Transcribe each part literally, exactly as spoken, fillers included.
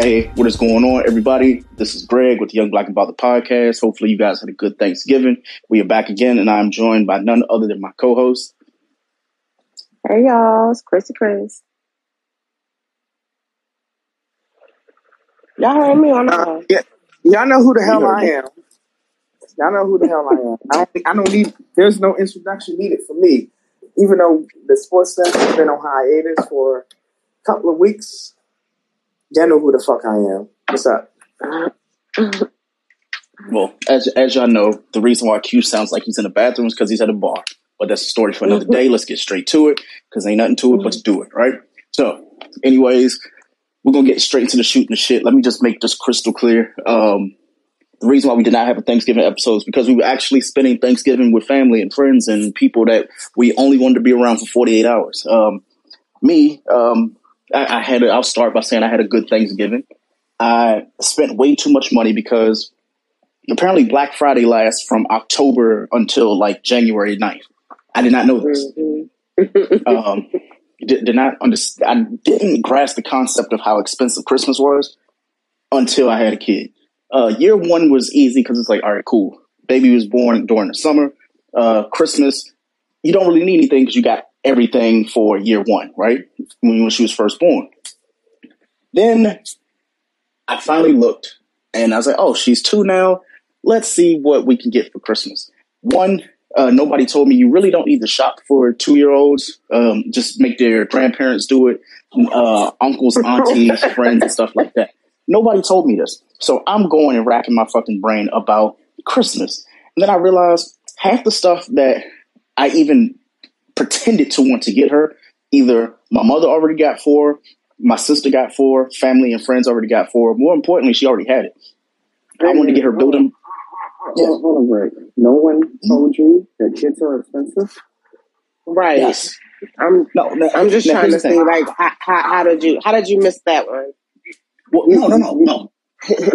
Hey, what is going on, everybody? This is Greg with the Young Black and Bother podcast. Hopefully you guys had a good Thanksgiving. We are back again, and I'm joined by none other than my co-host. Hey, y'all. It's Chrissy Chris. Y'all heard me or not? Uh, yeah. Y'all know who the hell I am. Y'all know who the hell I am. I don't, I don't need, there's no introduction needed for me. Even though the sports stuff has been on hiatus for a couple of weeks, y'all know who the fuck I am. What's up? Well, as as y'all know, the reason why Q sounds like he's in the bathroom is because he's at a bar. But that's a story for another day. Let's get straight to it, because ain't nothing to it but to do it, right? So, anyways, we're going to get straight into the shooting shit. Let me just make this crystal clear. Um, the reason why we did not have a Thanksgiving episode is because we were actually spending Thanksgiving with family and friends and people that we only wanted to be around for forty-eight hours. Um, me... Um, I, I had. A, I'll start by saying I had a good Thanksgiving. I spent way too much money because apparently Black Friday lasts from October until like January ninth. I did not know this. um, did, did not understand. I didn't grasp the concept of how expensive Christmas was until I had a kid. Uh, year one was easy because it's like, all right, cool. Baby was born during the summer. Uh, Christmas, you don't really need anything because you got everything for year one, right? When, when she was first born. Then I finally looked and I was like, oh, she's two now. Let's see what we can get for Christmas. One, uh, nobody told me you really don't need to shop for two-year-olds. Um, just make their grandparents do it. Uh, uncles, aunties, friends, and stuff like that. Nobody told me this. So I'm going and racking my fucking brain about Christmas. And then I realized half the stuff that I even pretended to want to get her, either my mother already got for her, my sister got for her, family and friends already got for her. More importantly, she already had it. I wanted to get her building. Yeah. Hold on, hold on, Greg. No one told you that kids are expensive? Right. Yes. I'm no, no, I'm just no, trying to see, like, how, how, how did you how did you miss that one? Well, no, no, no, no.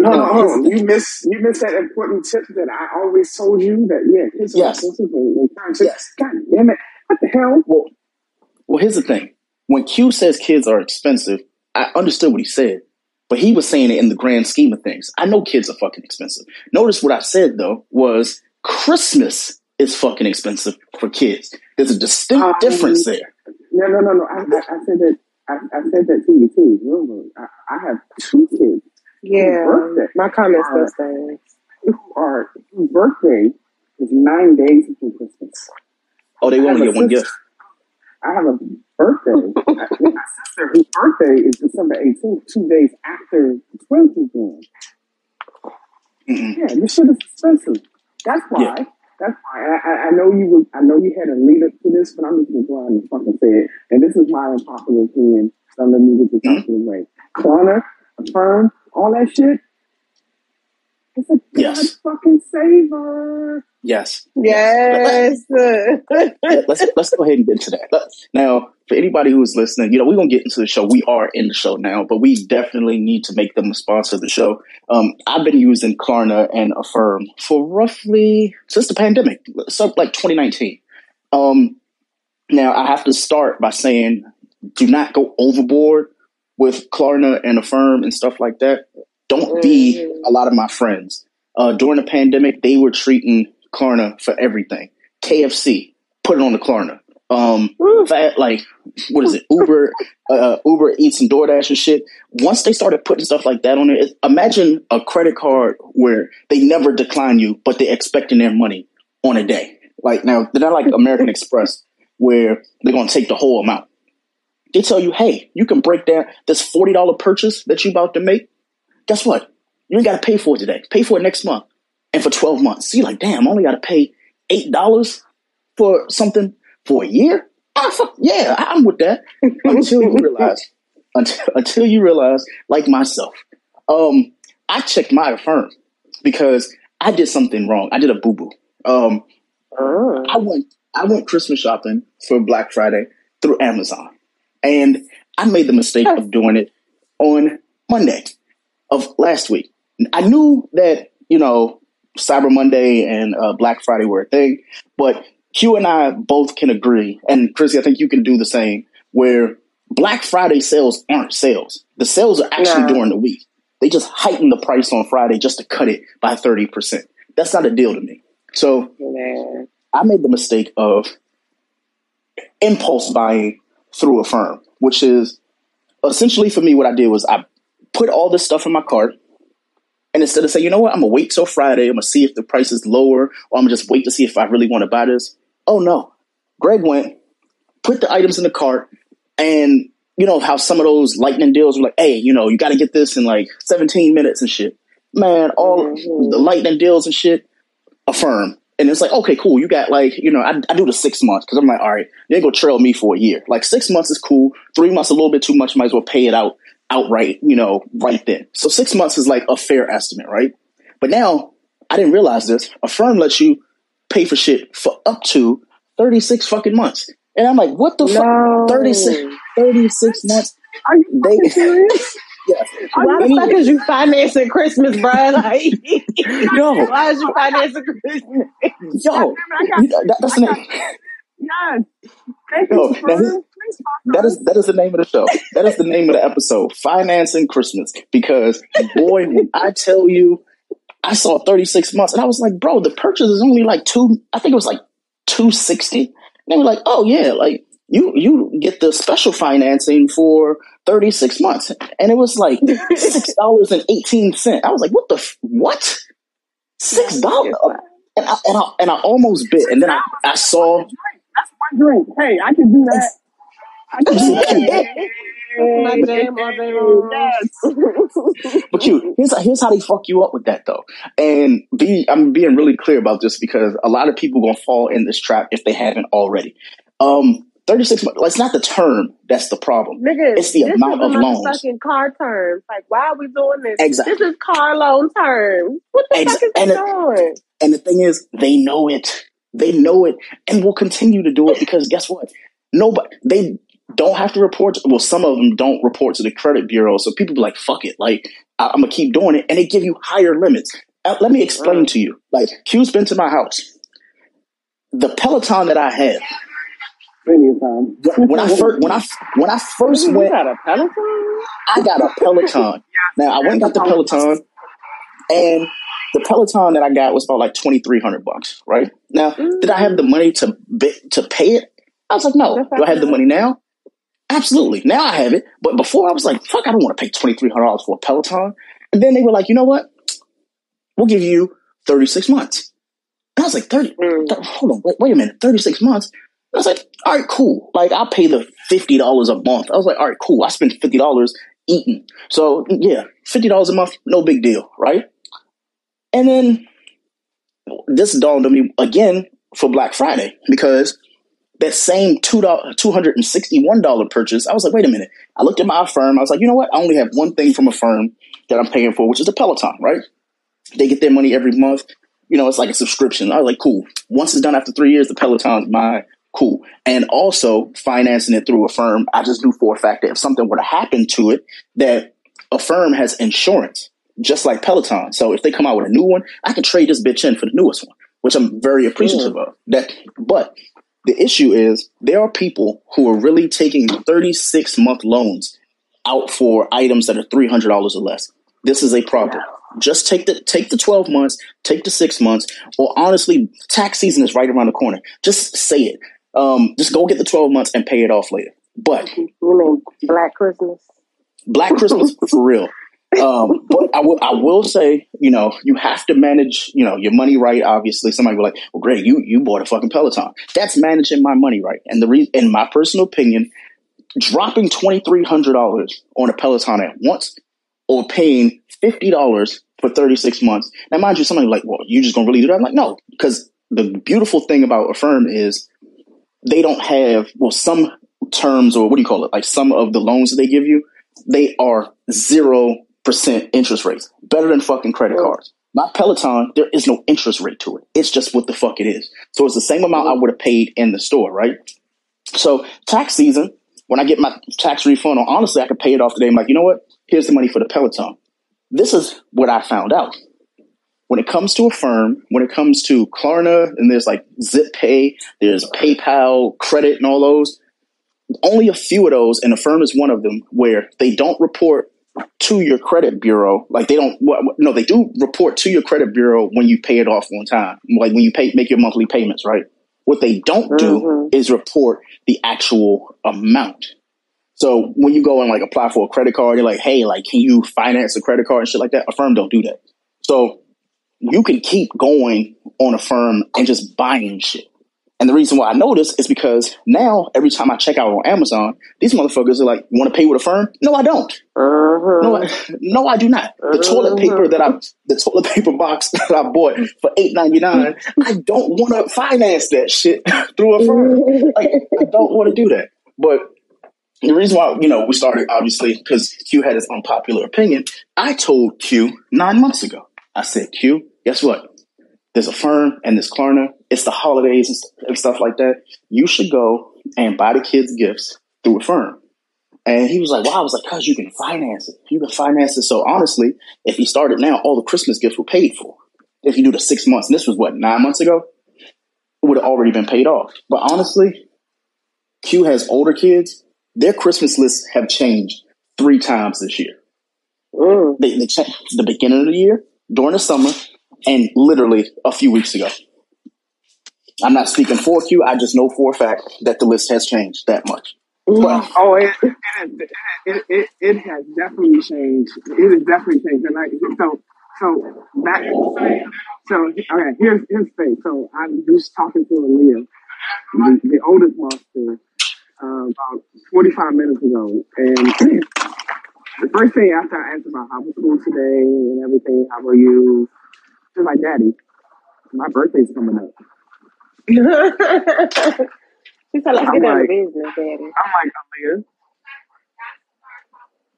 no, no, no. You miss you miss that important tip that I always told you that yeah, kids are yes. expensive and conscious. Yes. God damn it. What the hell? Well, well, here's the thing. When Q says kids are expensive, I understood what he said, but he was saying it in the grand scheme of things. I know kids are fucking expensive. Notice what I said, though, was Christmas is fucking expensive for kids. There's a distinct um, difference there. No, no, no, no. I, I, I said that. I, I said that to you too. Really, I, I have two kids. Yeah, birthday, my comments are, those things. Are birthday is nine days before Christmas. Oh, they want to get one gift. I have a birthday. I, my sister, whose birthday is December eighteenth, two days after the twins was born. Yeah, this shit is expensive. That's why. Yeah. That's why. And I, I know you. Were, I know you had a lead up to this, but I'm just gonna go out and fucking say it. And this is my unpopular opinion. So I'm gonna move it to mm-hmm. the way. Klarna, Affirm, all that shit. It's a yes. God fucking saver. Yes. Yes. yes. let's let's go ahead and get into that. Let's, now, for anybody who is listening, you know, we're going to get into the show. We are in the show now, but we definitely need to make them a sponsor of the show. Um, I've been using Klarna and Affirm for roughly, since the pandemic, so like twenty nineteen. Um, now, I have to start by saying do not go overboard with Klarna and Affirm and stuff like that. Don't be a lot of my friends. Uh, during the pandemic, they were treating Klarna for everything. K F C, put it on the Klarna. Um, fat, like, what is it? Uber, uh, Uber Eats and DoorDash and shit. Once they started putting stuff like that on it, imagine a credit card where they never decline you, but they're expecting their money on a day. Like, now, they're not like American Express where they're going to take the whole amount. They tell you, hey, you can break down this forty dollars purchase that you're about to make. Guess what? You ain't got to pay for it today. Pay for it next month and for twelve months. See, like, damn, I only got to pay eight dollars for something for a year? Ah, fuck, yeah, I'm with that. Until you realize, until, until you realize, like myself, um, I checked my Affirm because I did something wrong. I did a boo-boo. Um, oh. I went, I went Christmas shopping for Black Friday through Amazon, and I made the mistake of doing it on Monday of last week. I knew that, you know, Cyber Monday and uh, Black Friday were a thing, but Q and I both can agree, and Chrissy, I think you can do the same, where Black Friday sales aren't sales. The sales are actually yeah. during the week. They just heightened the price on Friday just to cut it by thirty percent. That's not a deal to me. So Man. I made the mistake of impulse buying through Affirm, which is essentially for me what I did was I put all this stuff in my cart. And instead of saying, you know what, I'm going to wait till Friday. I'm going to see if the price is lower, or I'm going to just wait to see if I really want to buy this. Oh, no. Greg went, put the items in the cart, and you know how some of those lightning deals were like, hey, you know, you got to get this in like seventeen minutes and shit. Man, all mm-hmm. the lightning deals and shit, Affirm. And it's like, okay, cool. You got like, you know, I, I do the six months because I'm like, all right, they're going to trail me for a year. Like six months is cool. Three months, a little bit too much. Might as well pay it out. outright, you know, right then. So six months is like a fair estimate, right? But now, I didn't realize this. Affirm lets you pay for shit for up to thirty-six fucking months. And I'm like, what the no. fuck? thirty-six, thirty-six months? Are you they, serious? Yeah. Why the fuck is you financing Christmas, bro? Like, yo. Why is you financing Christmas? Yo. I remember, I got, you know, that, that's the name. Yeah. Thank you, bro. That is that is the name of the show. That is the name of the episode, Financing Christmas. Because, boy, when I tell you, I saw thirty-six months, and I was like, bro, the purchase is only like two, I think it was like two sixty. And they were like, oh, yeah, like, you you get the special financing for thirty-six months. And it was like six dollars and eighteen cents. I was like, what the, f- what? six dollars? And I, and, I, and I almost bit, and then I, I saw. That's my drink. Hey, I can do that. My damn, my damn. Yes. But you, here's, here's how they fuck you up with that though. And be, I'm being really clear about this because a lot of people gonna fall in this trap if they haven't already. Um, thirty-six months. Like, it's not the term that's the problem. Nigga, it's the amount of loans. This is fucking car terms. Like, why are we doing this? Exactly. This is car loan terms. What the Ex- fuck is and it, doing? And the thing is, they know it. They know it, and will continue to do it because guess what? Nobody. They. Don't have to report. To, well, some of them don't report to the credit bureau. So people be like, fuck it. Like, I, I'm going to keep doing it. And they give you higher limits. Uh, let me explain right. to you. Like, Q's been to my house. The Peloton that I had. When, when, I, fir- when, I, when I first you went. You got a Peloton? I got a Peloton. Now, I went and got the Peloton. And the Peloton that I got was about like twenty-three hundred bucks, right? Now, mm. did I have the money to to pay it? I was like, no. Do I have the money now? Absolutely. Now I have it. But before I was like, fuck, I don't want to pay twenty-three hundred dollars for a Peloton. And then they were like, you know what? We'll give you thirty-six months. And I was like, thirty, thirty hold on, wait, wait a minute, thirty-six months? And I was like, all right, cool. Like, I'll pay the fifty dollars a month. I was like, all right, cool. I spend fifty dollars eating. So, yeah, fifty dollars a month, no big deal, right? And then this dawned on me again for Black Friday because that same two hundred sixty-one dollars purchase, I was like, wait a minute. I looked at my Affirm. I was like, you know what? I only have one thing from Affirm that I'm paying for, which is the Peloton, right? They get their money every month. You know, it's like a subscription. I was like, cool. Once it's done after three years, the Peloton's mine. Cool. And also financing it through Affirm, I just knew for a fact that if something were to happen to it, that Affirm has insurance, just like Peloton. So if they come out with a new one, I can trade this bitch in for the newest one, which I'm very appreciative mm. of. That, but the issue is there are people who are really taking thirty-six month loans out for items that are three hundred dollars or less. This is a problem. Just take the take the twelve months, take the six months, or honestly, tax season is right around the corner. Just say it. Um, just go get the twelve months and pay it off later. But you mean Black Christmas? Black Christmas for real. Um, but I will, I will say, you know, you have to manage, you know, your money right. Obviously, somebody will be like, well, Greg, you, you bought a fucking Peloton. That's managing my money right. And the reason, in my personal opinion, dropping twenty-three hundred dollars on a Peloton at once or paying fifty dollars for thirty-six months. Now, mind you, somebody like, well, you just gonna really do that? I'm like, no, because the beautiful thing about Affirm is they don't have, well, some terms or what do you call it? Like some of the loans that they give you, they are zero percent interest rates, better than fucking credit cards. My Peloton, there is no interest rate to it. It's just what the fuck it is. So it's the same amount I would have paid in the store, right? So tax season, when I get my tax refund, or honestly, I could pay it off today. I'm like, you know what? Here's the money for the Peloton. This is what I found out. When it comes to Affirm, when it comes to Klarna, and there's like Zip Pay, there's PayPal, credit, and all those, only a few of those, and Affirm is one of them, where they don't report to your credit bureau. Like they don't, well, no, they do report to your credit bureau when you pay it off on time. Like when you pay, make your monthly payments, right? What they don't do mm-hmm. is report the actual amount. So when you go and like apply for a credit card, you're like, hey, like, can you finance a credit card and shit like that? Affirm don't do that. So you can keep going on Affirm and just buying shit. And the reason why I know this is because now every time I check out on Amazon, these motherfuckers are like, you want to pay with Affirm? No, I don't. Uh-huh. No, I, no, I do not. The uh-huh. toilet paper that I, the toilet paper box that I bought for eight ninety-nine, I don't want to finance that shit through Affirm. Like, I don't want to do that. But the reason why, you know, we started obviously because Q had his unpopular opinion. I told Q nine months ago. I said, Q, guess what? There's Affirm and there's Klarna. It's the holidays and, st- and stuff like that. You should go and buy the kids gifts through Affirm. And he was like, wow. I was like, cause you can finance it. You can finance it. So honestly, if you started now, all the Christmas gifts were paid for. If you do the six months, and this was what, nine months ago, it would have already been paid off. But honestly, Q has older kids. Their Christmas lists have changed three times this year. Mm. They, they changed the beginning of the year, during the summer, and literally a few weeks ago. I'm not speaking for Q. I just know for a fact that the list has changed that much. But, oh, it it, it, it it has definitely changed. It has definitely changed. And I, so so back. So okay, here's here's the thing. So I'm just talking to Aaliyah, the, the oldest monster, uh, about forty-five minutes ago, and the first thing after I asked about how was school today and everything, how are you? She's like, Daddy, my birthday's coming up. She said, let's get out of business, Daddy. I'm like, Aaliyah.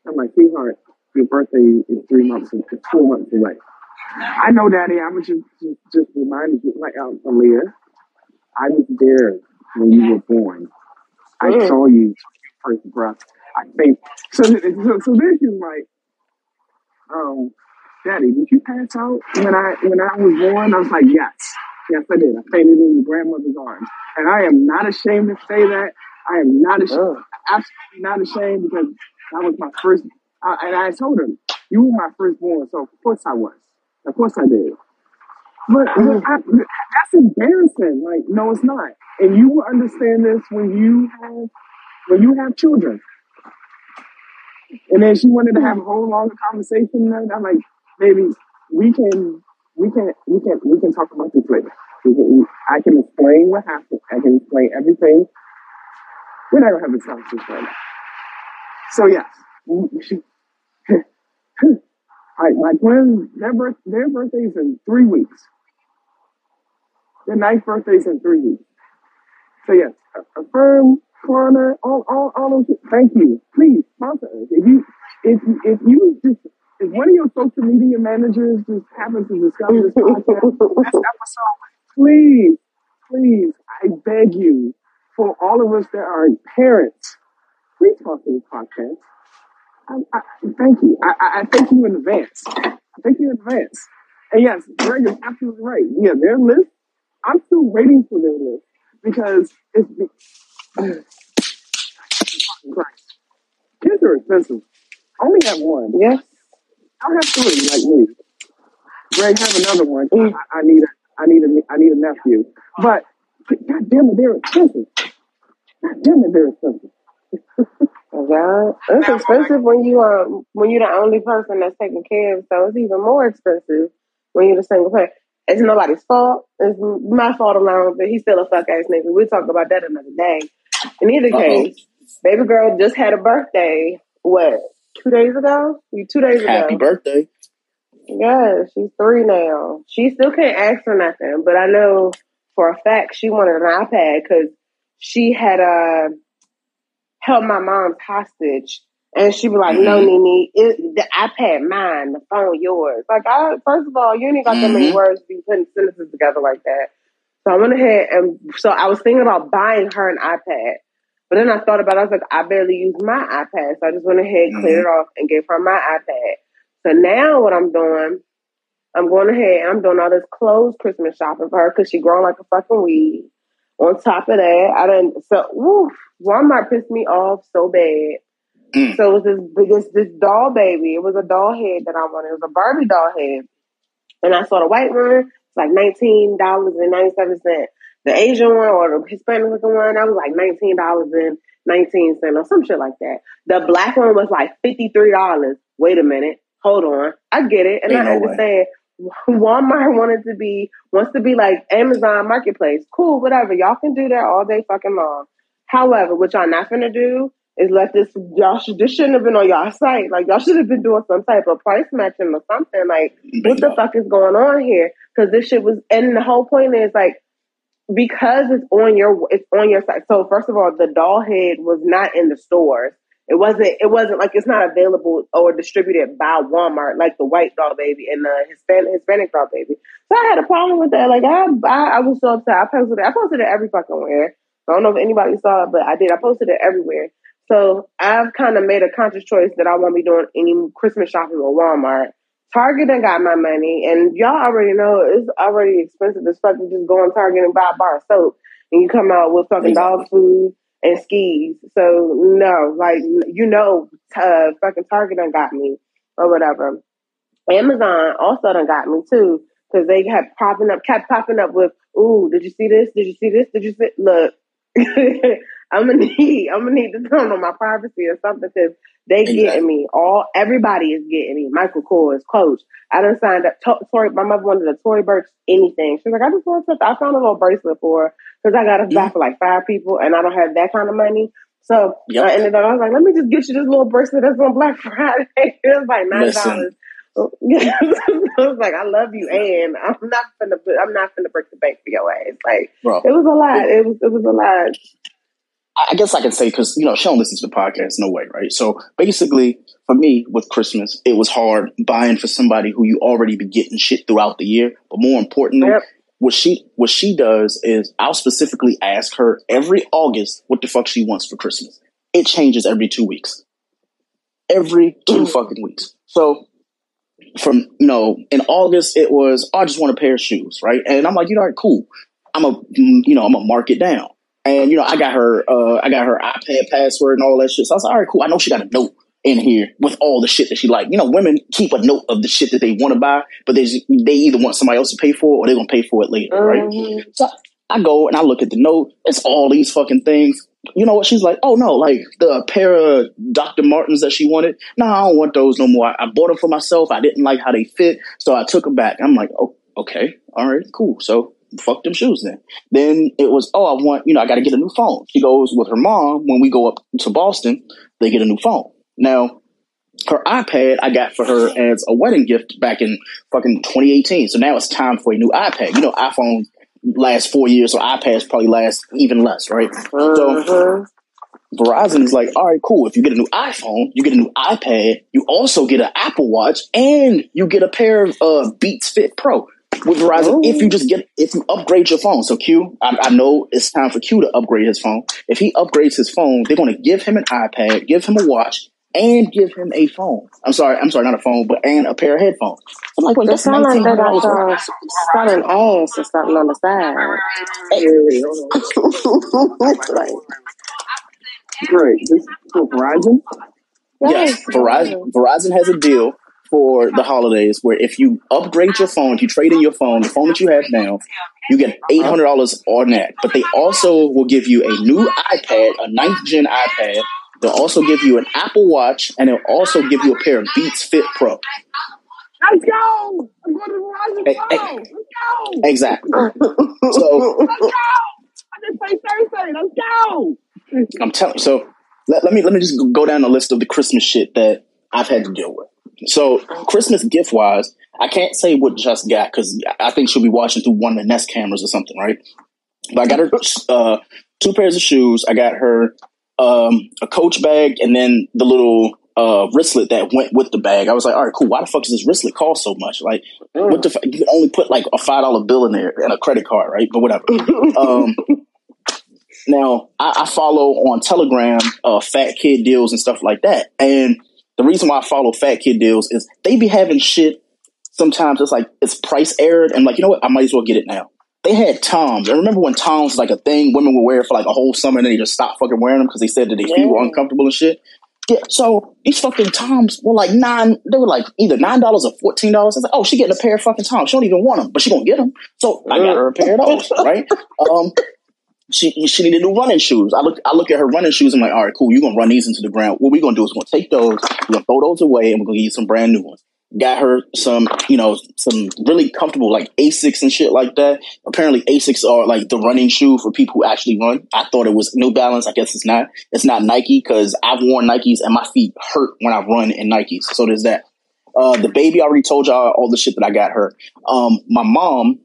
I'm like, sweetheart, your birthday is three months, it's four months away. I know, Daddy, I'm just, just, just reminding you, like, um, Aaliyah, I was there when you were born. I mm. saw you for your first breath. I think so, so. So then she's like, "Um, Daddy, did you pass out when I when I was born?" I was like, "Yes, yes, I did. I fainted in your grandmother's arms." And I am not ashamed to say that. I am not ashamed, Ugh. absolutely not ashamed, because that was my first. Uh, and I told her, "You were my firstborn, so of course I was. Of course I did." But mm. I, that's embarrassing. Like, no, it's not. And you will understand this when you have when you have children. And then she wanted to have a whole long conversation. And I'm like, baby, we can, we can, we can, we can talk about this later. We can, we, I can explain what happened. I can explain everything. We're not gonna have this conversation right now. So yes, right, my twins, their birth, their birthday's in three weeks. Their ninth birthday's in three weeks. So yes, Affirm. Corner, all, all, all those. Shit. Thank you. Please sponsor us. If you, if you, if you just, if one of your social media managers just happens to discover this podcast, this episode, please, please, I beg you, for all of us that are parents, please sponsor this podcast. I, I, thank you. I, I, I thank you in advance. I thank you in advance. And yes, Greg is absolutely right. Yeah, their list. I'm still waiting for their list because it's. Kids are expensive. I only have one. Yes, I'll have three. Like me, Greg, have another one. Mm. I, I need a, I need a, I need a nephew. But, but God damn it, they're expensive. God damn it, they're expensive. God, it's expensive when you are when you're the only person that's taking care of. So it's even more expensive when you're the single parent. It's nobody's fault. It's my fault alone, but he's still a fuck ass nigga. We'll talk about that another day. In either case, uh-oh. Baby girl just had a birthday, what, two days ago? Two days ago. Happy birthday. Yeah, she's three now. She still can't ask for nothing, but I know for a fact she wanted an iPad because she had uh, held my mom's hostage. And she was like, mm-hmm. no, Nene, it, the iPad mine, the phone yours. Like, I, first of all, you ain't got that mm-hmm. many words to be putting sentences together like that. So I went ahead and, so I was thinking about buying her an iPad. But then I thought about it, I was like, I barely use my iPad. So I just went ahead, mm-hmm. cleared it off, and gave her my iPad. So now what I'm doing, I'm going ahead and I'm doing all this clothes Christmas shopping for her because she grown like a fucking weed. On top of that, I done, so, woo, Walmart pissed me off so bad. Mm. So it was this, this this doll baby. It was a doll head that I wanted. It was a Barbie doll head. And I saw the white one, it's like nineteen dollars and ninety-seven cents. The Asian one or the Hispanic looking one, I was like nineteen dollars and nineteen cents or some shit like that. The black one was like fifty-three dollars. Wait a minute. Hold on. I get it. And Ain't I no understand. Way. Walmart wanted to be, wants to be like Amazon Marketplace. Cool, whatever. Y'all can do that all day fucking long. However, what y'all not finna do is let this, y'all should, this shouldn't have been on y'all site. Like, y'all should have been doing some type of price matching or something. Like, what the fuck is going on here? Because this shit was, and the whole point is like, because it's on your, it's on your site. So first of all, the doll head was not in the stores. It wasn't, it wasn't like, it's not available or distributed by Walmart, like the white doll baby and the Hispanic, Hispanic doll baby. So I had a problem with that. Like I, I, I was so upset. I posted it. I posted it every fucking where. I don't know if anybody saw it, but I did. I posted it everywhere. So I've kind of made a conscious choice that I won't be doing any Christmas shopping with Walmart. Target done got my money, and y'all already know it's already expensive as fuck to just go on Target and buy a bar of soap, and you come out with fucking dog food and skis. So no, like, you know, uh, fucking Target done got me or whatever. Amazon also done got me too, because they kept popping up, kept popping up with, ooh, did you see this? Did you see this? Did you see? Look, I'm gonna need, I'm gonna need to turn on my privacy or something, because they exactly. getting me. All everybody is getting me. Michael Kors, Coach. I done signed up. To, Tory, my mother wanted a Tory Burch anything. She's like, I just want something. I found a little bracelet for her because I got a yeah. buy for like five people, and I don't have that kind of money. So yep. I ended up. I was like, let me just get you this little bracelet that's on Black Friday. It was like nine dollars. I was like, I love you, and I'm not gonna, I'm not gonna break the bank for your ass. Like, bro, it was a lot. It was, it was a lot. I guess I can say, because, you know, she don't listen to the podcast, no way, right? So basically, for me, with Christmas, it was hard buying for somebody who you already be getting shit throughout the year. But more importantly, yep. what she what she does is I'll specifically ask her every August what the fuck she wants for Christmas. It changes every two weeks. Every two fucking weeks. So from, you know, in August, it was, oh, I just want a pair of shoes, right? And I'm like, you know, all right, cool. I'm a, you know, I'm going to mark it down. And, you know, I got her uh, I got her iPad password and all that shit. So I was like, all right, cool. I know she got a note in here with all the shit that she likes. You know, women keep a note of the shit that they want to buy, but they just, they either want somebody else to pay for it or they're going to pay for it later, right? Mm-hmm. So I go and I look at the note. It's all these fucking things. You know what? She's like, oh, no, like the pair of Doctor Martens that she wanted. No, nah, I don't want those no more. I, I bought them for myself. I didn't like how they fit, so I took them back. I'm like, oh, okay. All right, cool. So fuck them shoes then. Then it was, oh, I want, you know, I got to get a new phone. She goes with her mom. When we go up to Boston, they get a new phone. Now, her iPad I got for her as a wedding gift back in fucking twenty eighteen. So now it's time for a new iPad. You know, iPhone last four years, so iPads probably last even less, right? Uh-huh. So Verizon is like, all right, cool. If you get a new iPhone, you get a new iPad, you also get an Apple Watch, and you get a pair of uh, Beats Fit Pro with Verizon. Ooh. If you just get, if you upgrade your phone. So Q, I, I know it's time for Q to upgrade his phone. If he upgrades his phone, they're going to give him an iPad, give him a watch, and give him a phone. I'm sorry, I'm sorry, not a phone, but and a pair of headphones. I'm like, wait, that's not like that. I saw an ass or something on the side. Like, great, this is for Verizon. Yes, Verizon. Verizon has a deal for the holidays where if you upgrade your phone, if you trade in your phone, the phone that you have now, you get eight hundred dollars on that. But they also will give you a new iPad, a ninth gen iPad. They'll also give you an Apple Watch, and they'll also give you a pair of Beats Fit Pro. Let's go! I'm going to Verizon Pro! Let's go! Exactly. So, let's go! I just say Thursday, let's go! I'm telling. So let, let me let me just go down the list of the Christmas shit that I've had to deal with. So Christmas gift wise, I can't say what just got because I think she'll be watching through one of the Nest cameras or something, right? But I got her uh, two pairs of shoes. I got her um, a Coach bag and then the little uh, wristlet that went with the bag. I was like, all right, cool. Why the fuck does this wristlet cost so much? Like, mm. what the fuck? You can only put like a five dollar bill in there and a credit card, right? But whatever. um, now I, I follow on Telegram uh, Fat Kid Deals and stuff like that, and the reason why I follow Fat Kid Deals is they be having shit. Sometimes it's like it's price errored, and like, you know what, I might as well get it now. They had Toms. I remember when Toms was like a thing women would wear for like a whole summer, and they just stopped fucking wearing them because they said that they yeah. feet were uncomfortable and shit. Yeah, so these fucking Toms were like nine, they were like either nine dollars or fourteen dollars. I was like, oh, she getting a pair of fucking Toms. She don't even want them, but she gonna get them. So I got her a pair of those, right? Um, she she needed new running shoes. I look I look at her running shoes, I'm like, all right, cool, you're gonna run these into the ground. What we're gonna do is we're gonna take those, we're gonna throw those away, and we're gonna get some brand new ones. Got her some, you know, some really comfortable like A SICs and shit like that. Apparently A SICs are like the running shoe for people who actually run. I thought it was New Balance. I guess it's not. It's not Nike because I've worn Nikes and my feet hurt when I run in Nikes. So there's that. Uh, the baby, I already told y'all all the shit that I got her. Um, my mom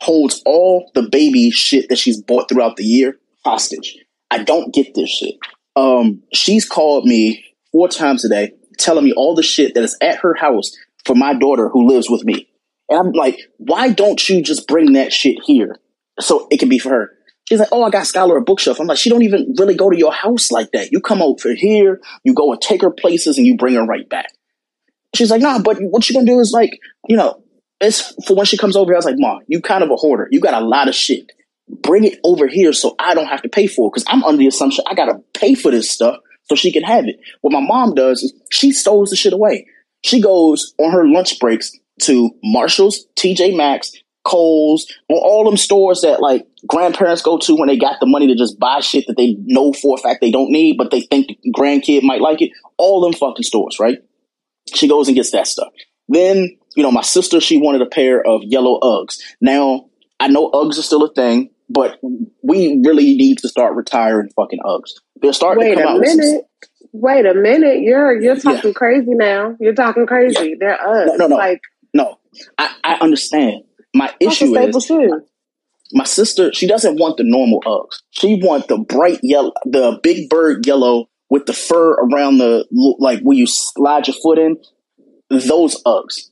holds all the baby shit that she's bought throughout the year hostage. I don't get this shit. Um, she's called me four times a day, telling me all the shit that is at her house for my daughter who lives with me. And I'm like, why don't you just bring that shit here so it can be for her? She's like, oh, I got Skylar a bookshelf. I'm like, she don't even really go to your house like that. You come over here, you go and take her places, and you bring her right back. She's like, nah, but what you gonna do is like, you know, it's for when she comes over. I was like, Mom, you kind of a hoarder. You got a lot of shit. Bring it over here so I don't have to pay for it, because I'm under the assumption I gotta pay for this stuff so she can have it. What my mom does is she stows the shit away. She goes on her lunch breaks to Marshall's, T J Maxx, Kohl's, all them stores that like grandparents go to when they got the money to just buy shit that they know for a fact they don't need, but they think the grandkid might like it. All them fucking stores, right? She goes and gets that stuff. Then, you know, my sister, she wanted a pair of yellow Uggs. Now, I know Uggs are still a thing, but we really need to start retiring fucking Uggs. They're starting Wait to come a out minute. With some... Wait a minute. You're you're talking yeah. crazy now. You're talking crazy. Yeah. They're Uggs. No, no, no. Like, no. I, I understand. My issue is shoe. my sister, she doesn't want the normal Uggs. She wants the bright yellow, the big bird yellow with the fur around the, like where you slide your foot in. Those Uggs.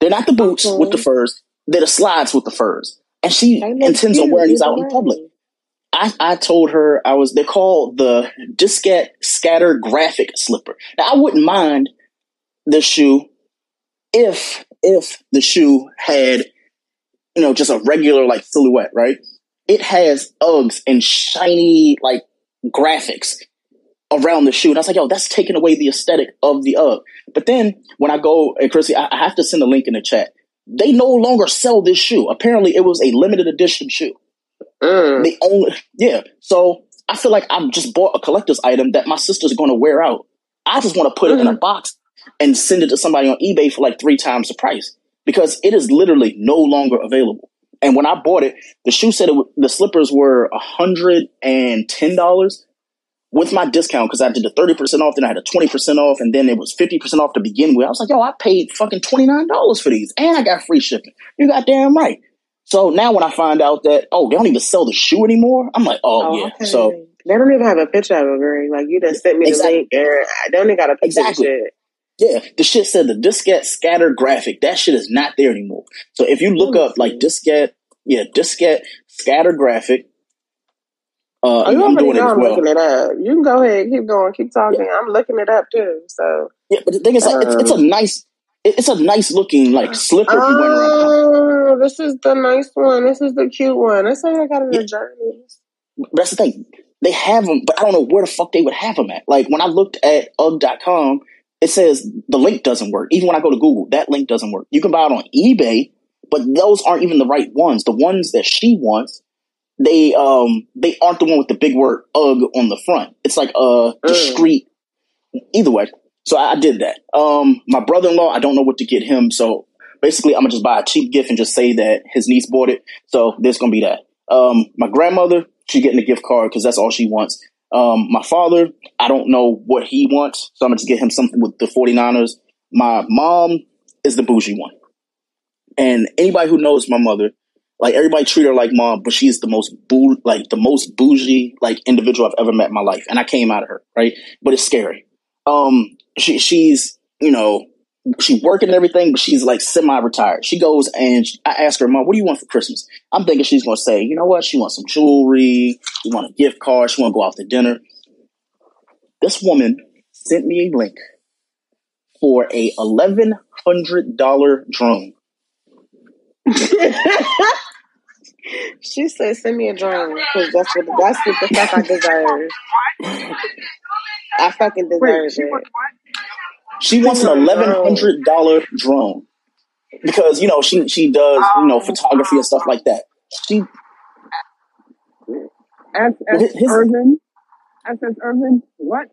They're not the boots okay. with the furs. They're the slides with the furs. And she intends on wearing these out in public. I, I told her I was, they're called the Discat Scatter Graphic Slipper. Now, I wouldn't mind the shoe if, if the shoe had, you know, just a regular like silhouette, right? It has Uggs and shiny like graphics around the shoe. And I was like, yo, that's taking away the aesthetic of the Ugg. But then when I go, and Chrissy, I, I have to send a link in the chat. They no longer sell this shoe. Apparently, it was a limited edition shoe. Mm. They only, yeah. So I feel like I've just bought a collector's item that my sister's going to wear out. I just want to put mm. it in a box and send it to somebody on eBay for like three times the price, because it is literally no longer available. And when I bought it, the shoe said it w- the slippers were one hundred ten dollars with my discount, because I did the thirty percent off, then I had a twenty percent off, and then it was fifty percent off to begin with. I was like, yo, I paid fucking twenty-nine dollars for these, and I got free shipping. You got damn right. So now when I find out that, oh, they don't even sell the shoe anymore, I'm like, oh, oh yeah. Okay. So they don't even have a picture of it, girl. Like, you done sent me exactly. the link, and I don't even got a picture exactly. of shit. Yeah, the shit said the Discat Scatter Graphic. That shit is not there anymore. So if you look up, like, Discat, yeah, Discat Scatter Graphic, Uh, I'm, I'm doing it as well. Looking it up. You can go ahead, keep going, keep talking. Yeah. I'm looking it up too. So yeah, but the thing is, like, um, it's, it's a nice, it's a nice looking like slipper. Oh, this is the nice one. This is the cute one. That's how I got in yeah. the Journeys. That's the thing. They have them, but I don't know where the fuck they would have them at. Like when I looked at U G G dot com, it says the link doesn't work. Even when I go to Google, that link doesn't work. You can buy it on eBay, but those aren't even the right ones. The ones that she wants. They um they aren't the one with the big word Ugg on the front. It's like a discreet. Mm. Either way, so I, I did that. Um, my brother-in-law, I don't know what to get him, so basically I'm gonna just buy a cheap gift and just say that his niece bought it. So there's gonna be that. Um, my grandmother, she's getting a gift card because that's all she wants. Um, my father, I don't know what he wants, so I'm gonna just get him something with the 49ers. My mom is the bougie one, and anybody who knows my mother. Like, everybody treat her like mom, but she's the most boo- like the most bougie like individual I've ever met in my life, and I came out of her, right? But it's scary. Um, she she's you know she working and everything, but she's like semi-retired. She goes and she, I ask her, Mom, what do you want for Christmas? I'm thinking she's gonna say, you know what? She wants some jewelry, she want a gift card, she want to go out to dinner. This woman sent me a link for a eleven hundred dollars drone. She said, "Send me a drone because that's what that's what the fuck I deserve." I fucking deserve Wait, she it. Wants what? She wants an eleven hundred dollars drone because, you know, she, she does, you know, photography and stuff like that. She... S. S. Irvin? S. S. Irvin? What?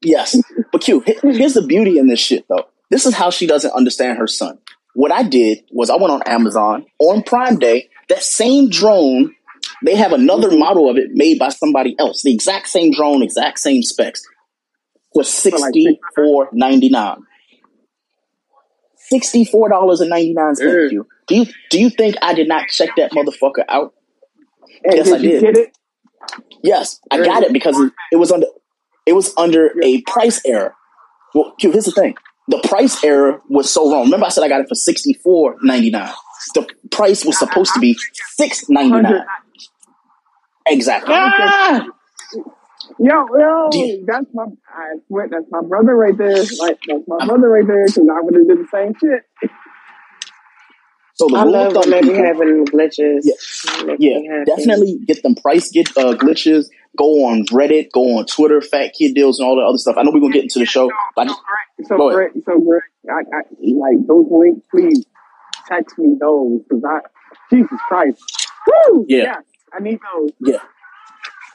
Yes. But Q, here's the beauty in this shit, though. This is how she doesn't understand her son. What I did was I went on Amazon on Prime Day. That same drone, they have another model of it made by somebody else. The exact same drone, exact same specs, for sixty-four ninety-nine. sixty-four dollars and ninety-nine cents. Do you do you think I did not check that motherfucker out? And yes, did I did. You get it? Yes, I You're got it because it was under it was under a price error. Well, Q, here's the thing. The price error was so wrong. Remember I said I got it for sixty-four ninety-nine. The price was supposed to be six ninety-nine. Exactly. Ah! Yo, yo, you, that's my I swear that's my brother right there. Like that's my I'm, brother right there, because I would have did the same shit. So the I love when they be having glitches. Yeah, yeah. Definitely get them price get uh, glitches. Go on Reddit, go on Twitter, Fat Kid Deals, and all that other stuff. I know we're gonna get into the show, but I just, so go ahead. so Greg, I, I like those links. Please text me those because I, Jesus Christ, woo, yeah. yeah, I need those. Yeah.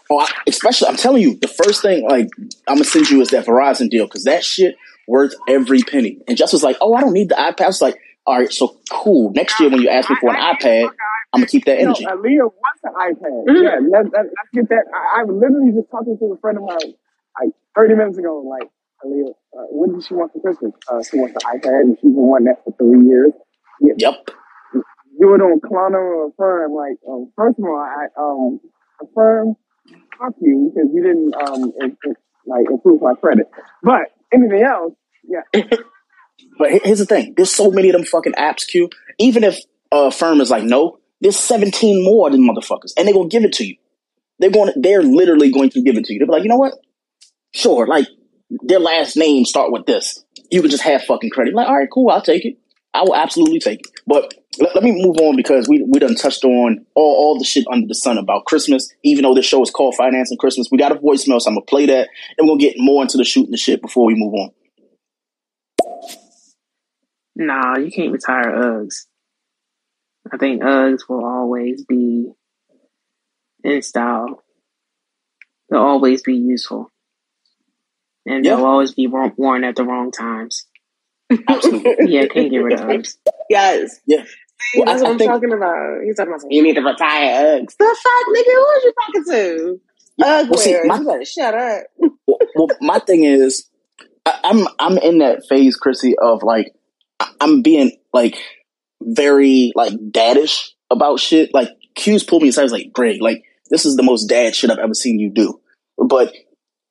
Oh, I, especially, I'm telling you, the first thing like I'm gonna send you is that Verizon deal because that shit worth every penny. And Jess was like, "Oh, I don't need the iPad." I was like, "All right, so cool. Next year when you ask me for an iPad." I'm gonna keep that energy. No, Aaliyah wants an iPad. Mm-hmm. Yeah, let's, let's, let's get that. I, I was literally just talking to a friend of mine like thirty minutes ago. Like, Aaliyah, uh, what did she want for Christmas? Uh, she wants an iPad, and she's been wanting that for three years. Yeah. Yep. Do it on Klarna or Affirm. Like, um, first of all, I um, Affirm, fuck you because you didn't um, it, it, like improve my credit. But anything else, yeah. But here's the thing: there's so many of them fucking apps, Q. Even if uh, Affirm is like, no. There's seventeen more than motherfuckers, and they're going to give it to you. They're going to, they're literally going to give it to you. They'll be like, you know what? Sure, like, their last name start with this. You can just have fucking credit. Like, all right, cool, I'll take it. I will absolutely take it. But let, let me move on because we, we done touched on all, all the shit under the sun about Christmas, even though this show is called Financing Christmas. We got a voicemail, so I'm going to play that, and we'll get more into the shooting the shit before we move on. Nah, you can't retire Uggs. I think Uggs will always be in style. They'll always be useful. And yeah. They'll always be worn at the wrong times. Absolutely. Yeah, can't get rid of Uggs. Yes. Yeah. See, well, that's I, what I I'm think... talking about. He's talking about something. You need to retire Uggs. The fuck, nigga? Who was you talking to? Yeah. Ugg well, see, my... You better shut up. well, well, my thing is, I, I'm I'm in that phase, Chrissy, of like, I, I'm being like... very like daddish about shit. Like Q's pulled me aside. I was like, Greg, like this is the most dad shit I've ever seen you do. But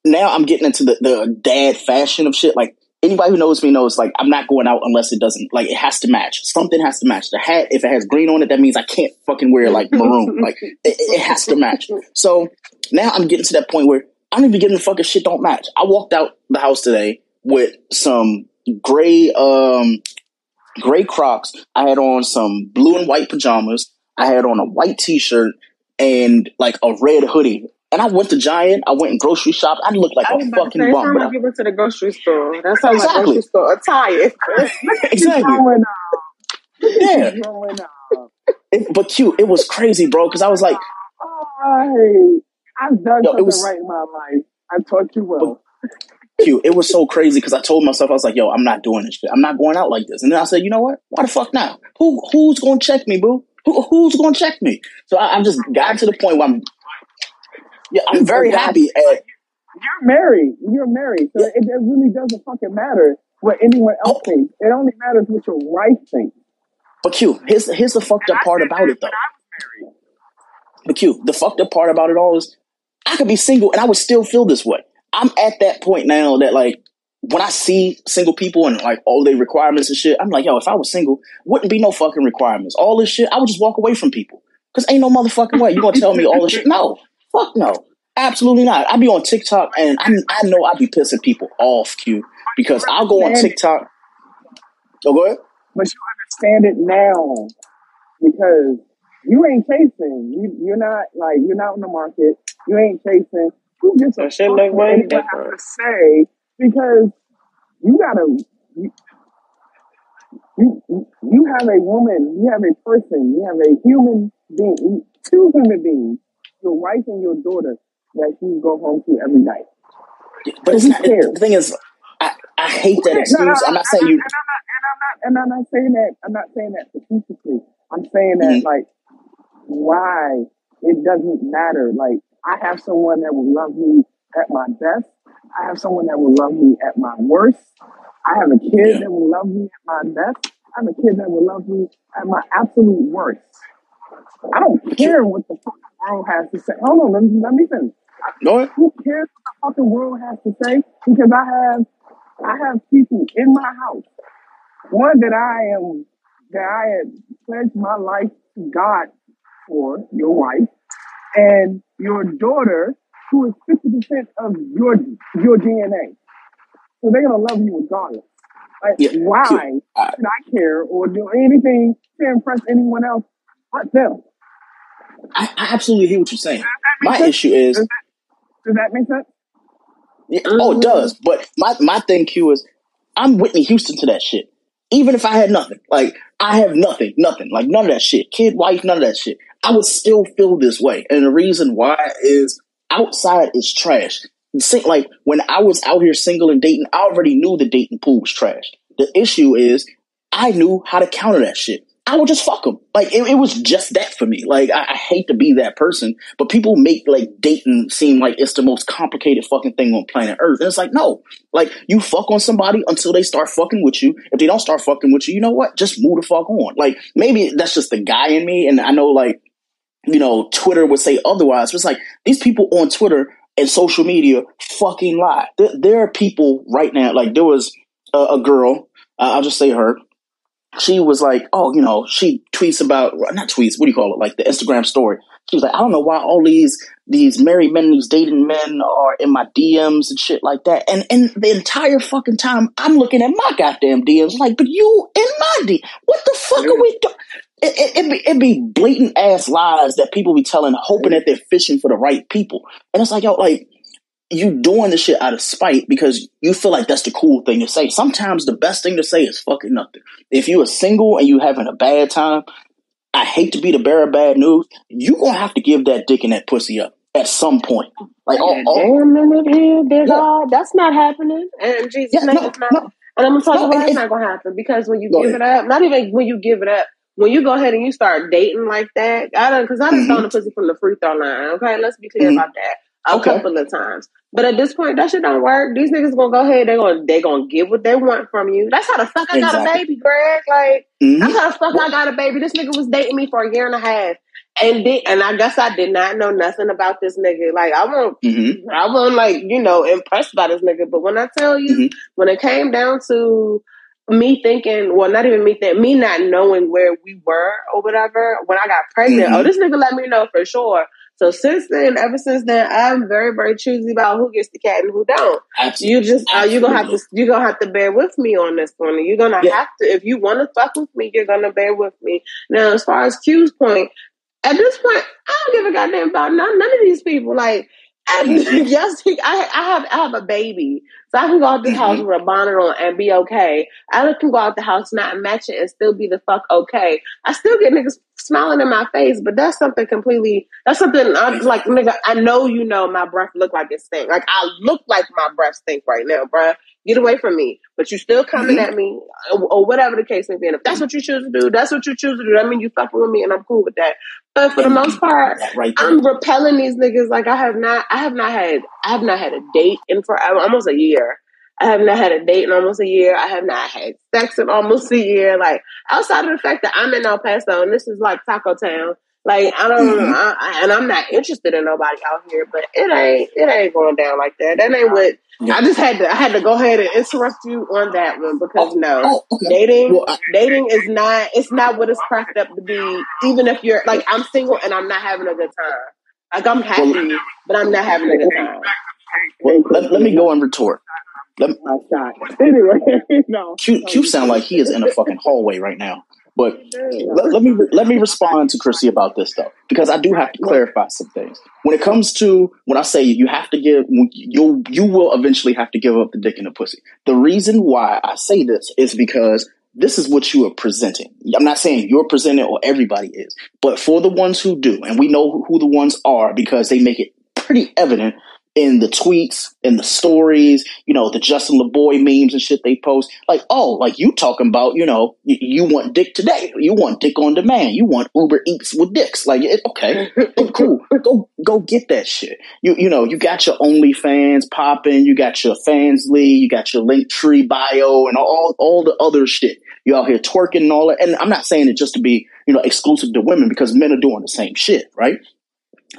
now I'm getting into the, the dad fashion of shit. Like anybody who knows me knows like I'm not going out unless it doesn't like it has to match. Something has to match. The hat, if it has green on it, that means I can't fucking wear like maroon. Like it, it has to match. So now I'm getting to that point where I don't even give a fuck if shit don't match. I walked out the house today with some gray um Gray Crocs. I had on some blue and white pajamas. I had on a white T-shirt and like a red hoodie. And I went to Giant. I went and grocery shop. I looked like I was a fucking say, bum. Like I... you went to the grocery store. That's how exactly. Like grocery store attire. Exactly. Yeah. It, but cute. It was crazy, bro. Because I was like, oh, I've done yo, something was, right in my life. I taught you well. But, Q, it was so crazy because I told myself I was like, "Yo, I'm not doing this shit. I'm not going out like this." And then I said, "You know what? Why the fuck not? Who who's gonna check me, boo? Who who's gonna check me?" So I, I just got to the point where I'm, yeah, I'm very happy. At, You're married. You're married, so yeah. it, it really doesn't fucking matter what anyone else oh. thinks. It only matters what your wife thinks. But Q, here's here's the fucked up part about it though. But Q, the fucked up part about it all is I could be single and I would still feel this way. I'm at that point now that, like, when I see single people and, like, all their requirements and shit, I'm like, yo, if I was single, wouldn't be no fucking requirements. All this shit, I would just walk away from people. Because ain't no motherfucking way. You gonna tell me all this shit? No. Fuck no. Absolutely not. I be on TikTok, and I, I know I be pissing people off, Q, because I'll go on TikTok. Oh, go ahead. But you understand it now because you ain't chasing. You, you're not, like, you're not in the market. You ain't chasing. you just that shit look way different. What I have to say, because you gotta, you, you you have a woman, you have a person, you have a human being, two human beings, your wife and your daughter that you go home to every night. But it's not, it, the thing is, I, I hate that excuse. No, no, I'm not saying I, you. And I'm not, and I'm not, and I'm not saying that. I'm not saying that specifically. I'm saying that mm-hmm. like, why it doesn't matter. Like, I have someone that will love me at my best. I have someone that will love me at my worst. I have a kid yeah. that will love me at my best. I have a kid that will love me at my absolute worst. I don't care what the fucking world has to say. Hold on, let me finish. No. Who cares what the fucking world has to say? Because I have, I have people in my house. One that I am, that I have pledged my life to God for, your wife, and your daughter, who is fifty percent of your your D N A. So they're gonna love you regardless. Like, yeah. why should I care or do anything to impress anyone else but them? I, I absolutely hear what you're saying. My sense? issue is... Does that, does that make sense? Yeah, oh, it does. But my, my thing, Q, is I'm Whitney Houston to that shit. Even if I had nothing. Like, I have nothing. Nothing. Like, none of that shit. Kid, wife, none of that shit. I would still feel this way. And the reason why is outside is trash. Like, when I was out here single and dating, I already knew the dating pool was trash. The issue is I knew how to counter that shit. I would just fuck them. Like, it, it was just that for me. Like, I, I hate to be that person, but people make, like, dating seem like it's the most complicated fucking thing on planet Earth. And it's like, no. Like, you fuck on somebody until they start fucking with you. If they don't start fucking with you, you know what? Just move the fuck on. Like, maybe that's just the guy in me. And I know, like, you know, Twitter would say otherwise. But it's like, these people on Twitter and social media fucking lie. There, there are people right now, like, there was a, a girl, uh, I'll just say her. She was like, oh, you know, she tweets about, not tweets, what do you call it? Like the Instagram story. She was like, I don't know why all these, these married men, these dating men are in my D Ms and shit like that. And, and the entire fucking time I'm looking at my goddamn D Ms like, but you in my D M, what the fuck yeah. are we doing? It, it, it, be, it be blatant ass lies that people be telling, hoping that they're fishing for the right people. And it's like, yo, like, you doing this shit out of spite because you feel like that's the cool thing to say. Sometimes the best thing to say is fucking nothing. If you are single and you having a bad time, I hate to be the bearer of bad news, you're going to have to give that dick and that pussy up at some point. Like, oh, oh. Damn minute here, big God, that's not happening. And Jesus, yeah, no, no, not, no, and I'm going to tell no, you why it's not going to happen, because when you give ahead. it up, not even when you give it up, when you go ahead and you start dating like that, I don't, because I done mm-hmm. thrown the pussy from the free throw line, okay? Let's be clear mm-hmm. about that. A okay. couple of times. But at this point, that shit don't work. These niggas gonna go ahead, they're gonna they gonna get what they want from you. That's how the fuck I exactly. got a baby, Greg. Like, mm-hmm. that's how the fuck I got a baby. This nigga was dating me for a year and a half. And did, and I guess I did not know nothing about this nigga. Like, I won't mm-hmm. I wasn't like, you know, impressed by this nigga. But when I tell you, mm-hmm. when it came down to me thinking, well, not even me thinking, me not knowing where we were or whatever, when I got pregnant, mm-hmm. oh, this nigga let me know for sure. So since then, ever since then, I'm very, very choosy about who gets the cat and who don't. Absolutely. You just uh, you gonna have to you gonna have to bear with me on this one. You're gonna yeah. have to, if you want to fuck with me, you're gonna bear with me. Now, as far as Q's point, at this point, I don't give a goddamn about none, none of these people. Like, I, yes, I, I have I have a baby, so I can go out the mm-hmm. house with a bonnet on and be okay. I can go out the house not matching and still be the fuck okay. I still get niggas smiling in my face, but that's something completely. That's something I'm like, nigga, I know you know my breath look like it stink. Like, I look like my breath stink right now, bruh. Get away from me. But you still coming mm-hmm. at me, or, or whatever the case may be. And if that's what you choose to do, that's what you choose to do. I mean, you fucking with me, and I'm cool with that. But for the most part, right, I'm repelling these niggas. Like, I have not, I have not had, I have not had a date in for almost a year. I have not had a date in almost a year. I have not had sex in almost a year. Like, outside of the fact that I'm in El Paso and this is like Taco Town. Like, I don't, mm-hmm. I, I, and I'm not interested in nobody out here. But it ain't, it ain't going down like that. That ain't what. Yeah. I just had to, I had to go ahead and interrupt you on that one because oh, no, oh, okay. dating, well, I, dating is not, it's not what it's cracked up to be. Even if you're like, I'm single and I'm not having a good time. Like, I'm happy, well, but I'm not having a good time. Well, let, let me go and retort. Let me, anyway, no. Q, Q sound like he is in a fucking hallway right now. But let, let me let me respond to Chrissy about this though, because I do have to clarify some things. When it comes to when I say you have to give, you you will eventually have to give up the dick and the pussy. The reason why I say this is because this is what you are presenting. I'm not saying you're presenting or everybody is, but for the ones who do, and we know who the ones are because they make it pretty evident in the tweets, in the stories, you know, the Justin LaBoy memes and shit they post. Like, oh, like you talking about, you know, you, you want dick today. You want dick on demand. You want Uber Eats with dicks. Like, it, okay, cool. Go go get that shit. You you know, you got your OnlyFans popping. You got your Fansly. You got your Linktree bio and all, all the other shit. You out here twerking and all that. And I'm not saying it just to be, you know, exclusive to women because men are doing the same shit, right?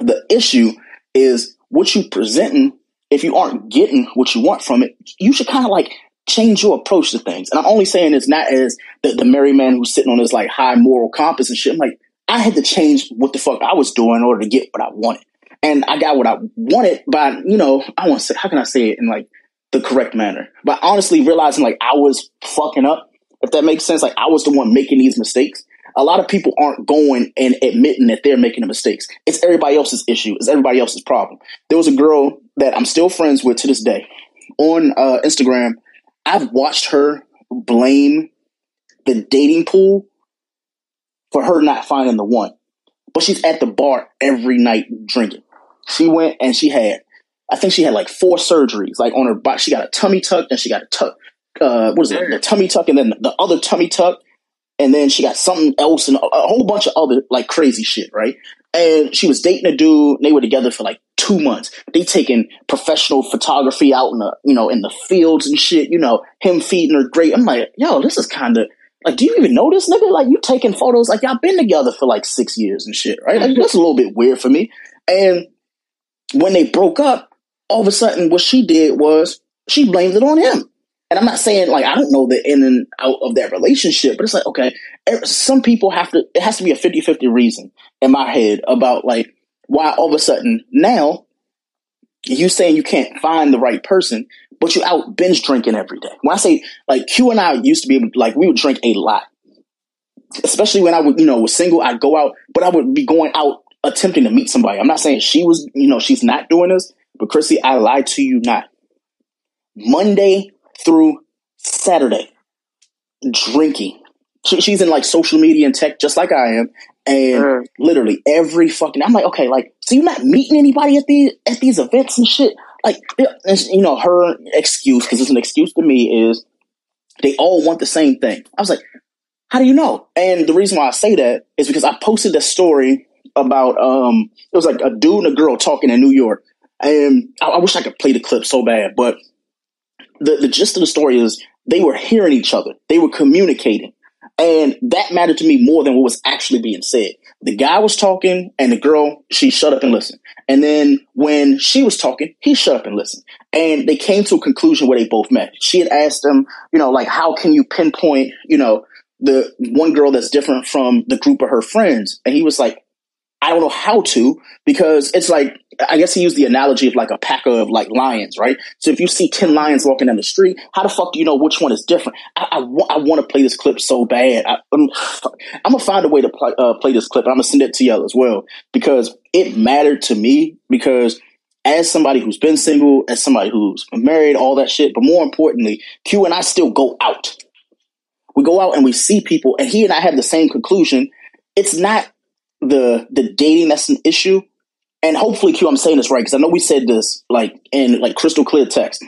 The issue is what you presenting, if you aren't getting what you want from it, you should kind of like change your approach to things. And I'm only saying this not as the, the merry man who's sitting on this like high moral compass and shit. I'm like, I had to change what the fuck I was doing in order to get what I wanted. And I got what I wanted by, you know, I want to say, how can I say it in like the correct manner? By honestly realizing like I was fucking up, if that makes sense. Like I was the one making these mistakes. A lot of people aren't going and admitting that they're making the mistakes. It's everybody else's issue. It's everybody else's problem. There was a girl that I'm still friends with to this day on uh, Instagram. I've watched her blame the dating pool for her not finding the one. But she's at the bar every night drinking. She went and she had, I think she had like four surgeries. Like on her body, she got a tummy tuck and she got a tuck. Uh, what is it? The tummy tuck and then the other tummy tuck. And then she got something else and a whole bunch of other like crazy shit, right? And she was dating a dude. And they were together for like two months. They taking professional photography out in the, you know, in the fields and shit. You know, him feeding her great. I'm like, yo, this is kind of like, do you even know this nigga? Like, you taking photos like y'all been together for like six years and shit, right? Like, that's a little bit weird for me. And when they broke up, all of a sudden, what she did was she blamed it on him. And I'm not saying, like, I don't know the in and out of that relationship, but it's like, okay, some people have to, it has to be a fifty-fifty reason in my head about, like, why all of a sudden now you saying you can't find the right person, but you out binge drinking every day. When I say, like, Q and I used to be able to, like, we would drink a lot, especially when I would, you know, was single, I'd go out, but I would be going out attempting to meet somebody. I'm not saying she was, you know, she's not doing this, but Chrissy, I lied to you not. Monday through Saturday, drinking. She, she's in like social media and tech, just like I am, and mm. literally every fucking. I'm like, okay, like, so you're not meeting anybody at these at these events and shit. Like, you know, her excuse, because it's an excuse to me, is they all want the same thing. I was like, how do you know? And the reason why I say that is because I posted a story about um, it was like a dude and a girl talking in New York, and I, I wish I could play the clip so bad, but. The, the gist of the story is they were hearing each other. They were communicating. And that mattered to me more than what was actually being said. The guy was talking and the girl, she shut up and listened. And then when she was talking, he shut up and listened. And they came to a conclusion where they both met. She had asked him, you know, like, how can you pinpoint, you know, the one girl that's different from the group of her friends? And he was like, I don't know how to, because it's like, I guess he used the analogy of like a pack of like lions, right? So if you see ten lions walking down the street, how the fuck do you know which one is different? I, I, w- I want to play this clip so bad. I, I'm, I'm going to find a way to pl- uh, play this clip. And I'm going to send it to y'all as well, because it mattered to me, because as somebody who's been single, as somebody who's married, all that shit. But more importantly, Q and I still go out. We go out and we see people, and he and I have the same conclusion. It's not the the dating that's an issue. And hopefully, Q, I'm saying this right, because I know we said this like in like crystal clear text.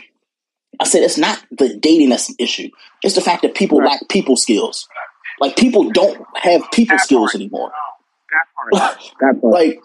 I said it's not the dating that's an issue. It's the fact that people right. lack people skills. Like, people don't have people that skills part. anymore. That part. That part. Like,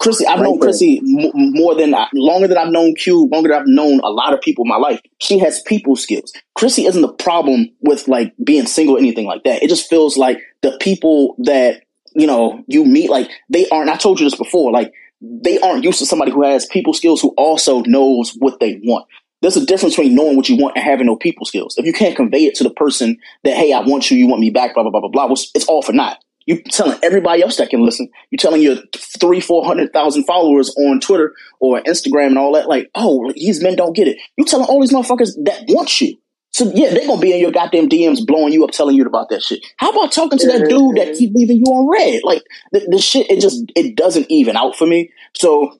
Chrissy, I've right known there. Chrissy m- more than I, longer than I've known Q, longer than I've known a lot of people in my life. She has people skills. Chrissy isn't the problem with like being single or anything like that. It just feels like the people that, you know, you meet, like, they aren't, I told you this before, like, they aren't used to somebody who has people skills who also knows what they want. There's a difference between knowing what you want and having no people skills. If you can't convey it to the person that, hey, I want you, you want me back, blah, blah, blah, blah, blah, it's all for naught. You're telling everybody else that can listen. You're telling your three, four hundred thousand followers on Twitter or Instagram and all that, like, oh, these men don't get it. You're telling all these motherfuckers that want you. So yeah, they're gonna be in your goddamn D Ms blowing you up, telling you about that shit. How about talking to that dude that keep leaving you on red? Like the, the shit, it just it doesn't even out for me. So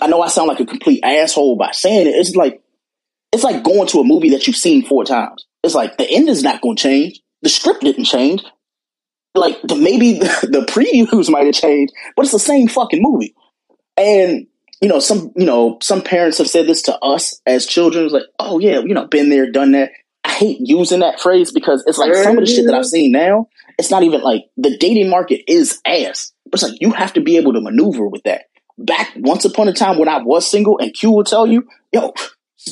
I know I sound like a complete asshole by saying it. It's like it's like going to a movie that you've seen four times. It's like the end is not gonna change. The script didn't change. Like the, maybe the previews might have changed, but it's the same fucking movie. And you know, some you know, some parents have said this to us as children. It's like, oh yeah, you know, been there, done that. I hate using that phrase because it's like some of the shit that I've seen now, it's not even like the dating market is ass. But it's like you have to be able to maneuver with that. Back once upon a time when I was single, and Q will tell you, yo,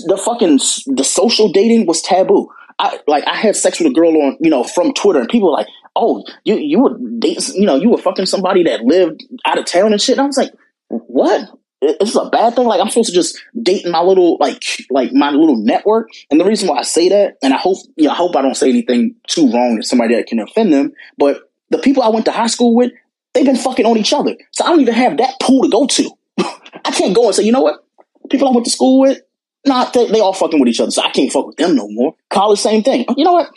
the fucking the social dating was taboo. I like I had sex with a girl on, you know, from Twitter, and people were like, oh, you you were dating, you know, you were fucking somebody that lived out of town and shit. And I was like, what? This is a bad thing. Like I'm supposed to just date my little, like, like my little network. And the reason why I say that, and I hope, you know, I hope I don't say anything too wrong to somebody that can offend them. But the people I went to high school with, they've been fucking on each other. So I don't even have that pool to go to. I can't go and say, you know what? People I went to school with, nah, they, they all fucking with each other. So I can't fuck with them no more. College, same thing. You know what?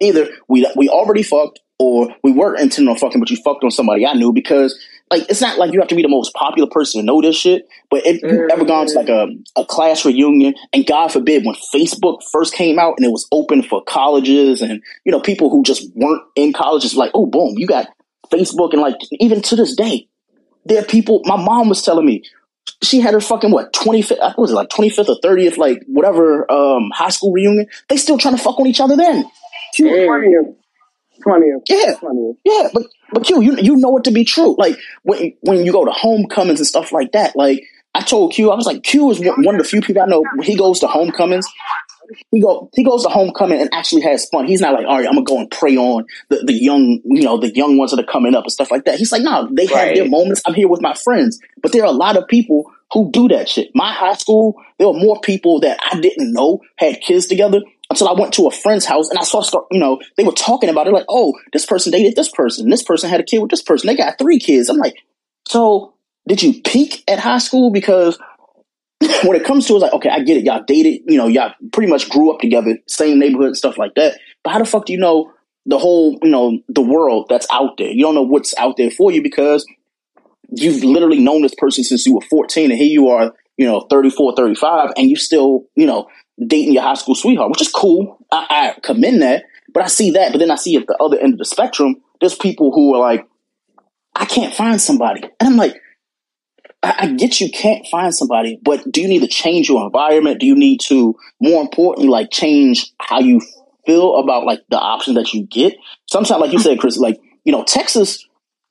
Either we we already fucked, or we weren't intending on fucking, but you fucked on somebody I knew because. Like, it's not like you have to be the most popular person to know this shit, but if you've ever gone to like a, a class reunion, and God forbid when Facebook first came out and it was open for colleges and, you know, people who just weren't in college, it's like, oh, boom, you got Facebook. And like, even to this day, there are people, my mom was telling me, she had her fucking, what, twenty-fifth, I was it like twenty-fifth or thirtieth, like whatever, um, high school reunion. They still trying to fuck on each other then. twentieth. twentieth. Yeah. twentieth. Yeah. But. But Q, you you know it to be true. Like when when you go to homecomings and stuff like that. Like I told Q, I was like, Q is one of the few people I know. He goes to homecomings. He go he goes to homecoming and actually has fun. He's not like, all right, I'm gonna go and prey on the, the young you know the young ones that are coming up and stuff like that. He's like, no, nah, they right. have their moments. I'm here with my friends. But there are a lot of people who do that shit. My high school, there were more people that I didn't know had kids together. Until I went to a friend's house and I saw, you know, they were talking about it like, oh, this person dated this person. This person had a kid with this person. They got three kids. I'm like, so did you peak at high school? Because when it comes to it, it's like, okay, I get it. Y'all dated, you know, y'all pretty much grew up together, same neighborhood and stuff like that. But how the fuck do you know the whole, you know, the world that's out there? You don't know what's out there for you because you've literally known this person since you were fourteen and here you are, you know, thirty-four, thirty-five, and you still, you know, dating your high school sweetheart, which is cool. I, I commend that, but I see that. But then I see at the other end of the spectrum, there's people who are like, I can't find somebody. And I'm like, I, I get you can't find somebody, but do you need to change your environment? Do you need to, more importantly, like change how you feel about like the options that you get? Sometimes, like you said, Chris, like, you know, Texas,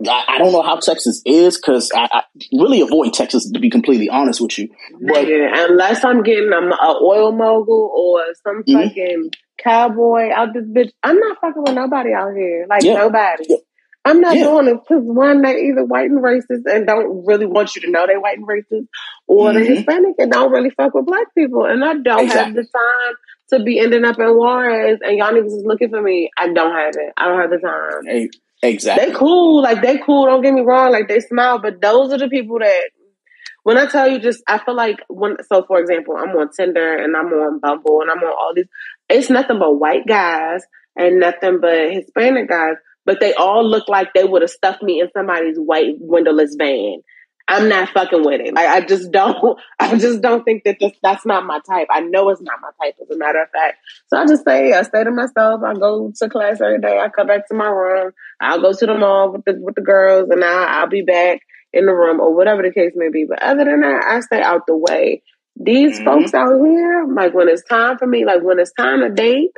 I, I don't know how Texas is because I, I really avoid Texas to be completely honest with you. But yeah, unless I'm getting an oil mogul or some mm-hmm. fucking cowboy out this bitch, I'm not fucking with nobody out here. Like yeah. nobody. Yeah. I'm not yeah. doing it because one, they either white and racist and don't really want you to know they white and racist, or mm-hmm. the Hispanic and don't really fuck with black people. And I don't exactly. have the time to be ending up in Juarez and y'all niggas is looking for me. I don't have it. I don't have the time. Hey. Exactly. They cool, like they cool, don't get me wrong, like they smile, but those are the people that, when I tell you just, I feel like, when, so for example, I'm on Tinder and I'm on Bumble and I'm on all these, it's nothing but white guys and nothing but Hispanic guys, but they all look like they would have stuffed me in somebody's white windowless van. I'm not fucking with it. Like I just don't, I just don't think that this, that's not my type. I know it's not my type, as a matter of fact. So I just say, I stay to myself. I go to class every day. I come back to my room. I'll go to the mall with the with the girls, and I, I'll be back in the room or whatever the case may be. But other than that, I stay out the way. These mm-hmm. folks out here, like when it's time for me, like when it's time to date,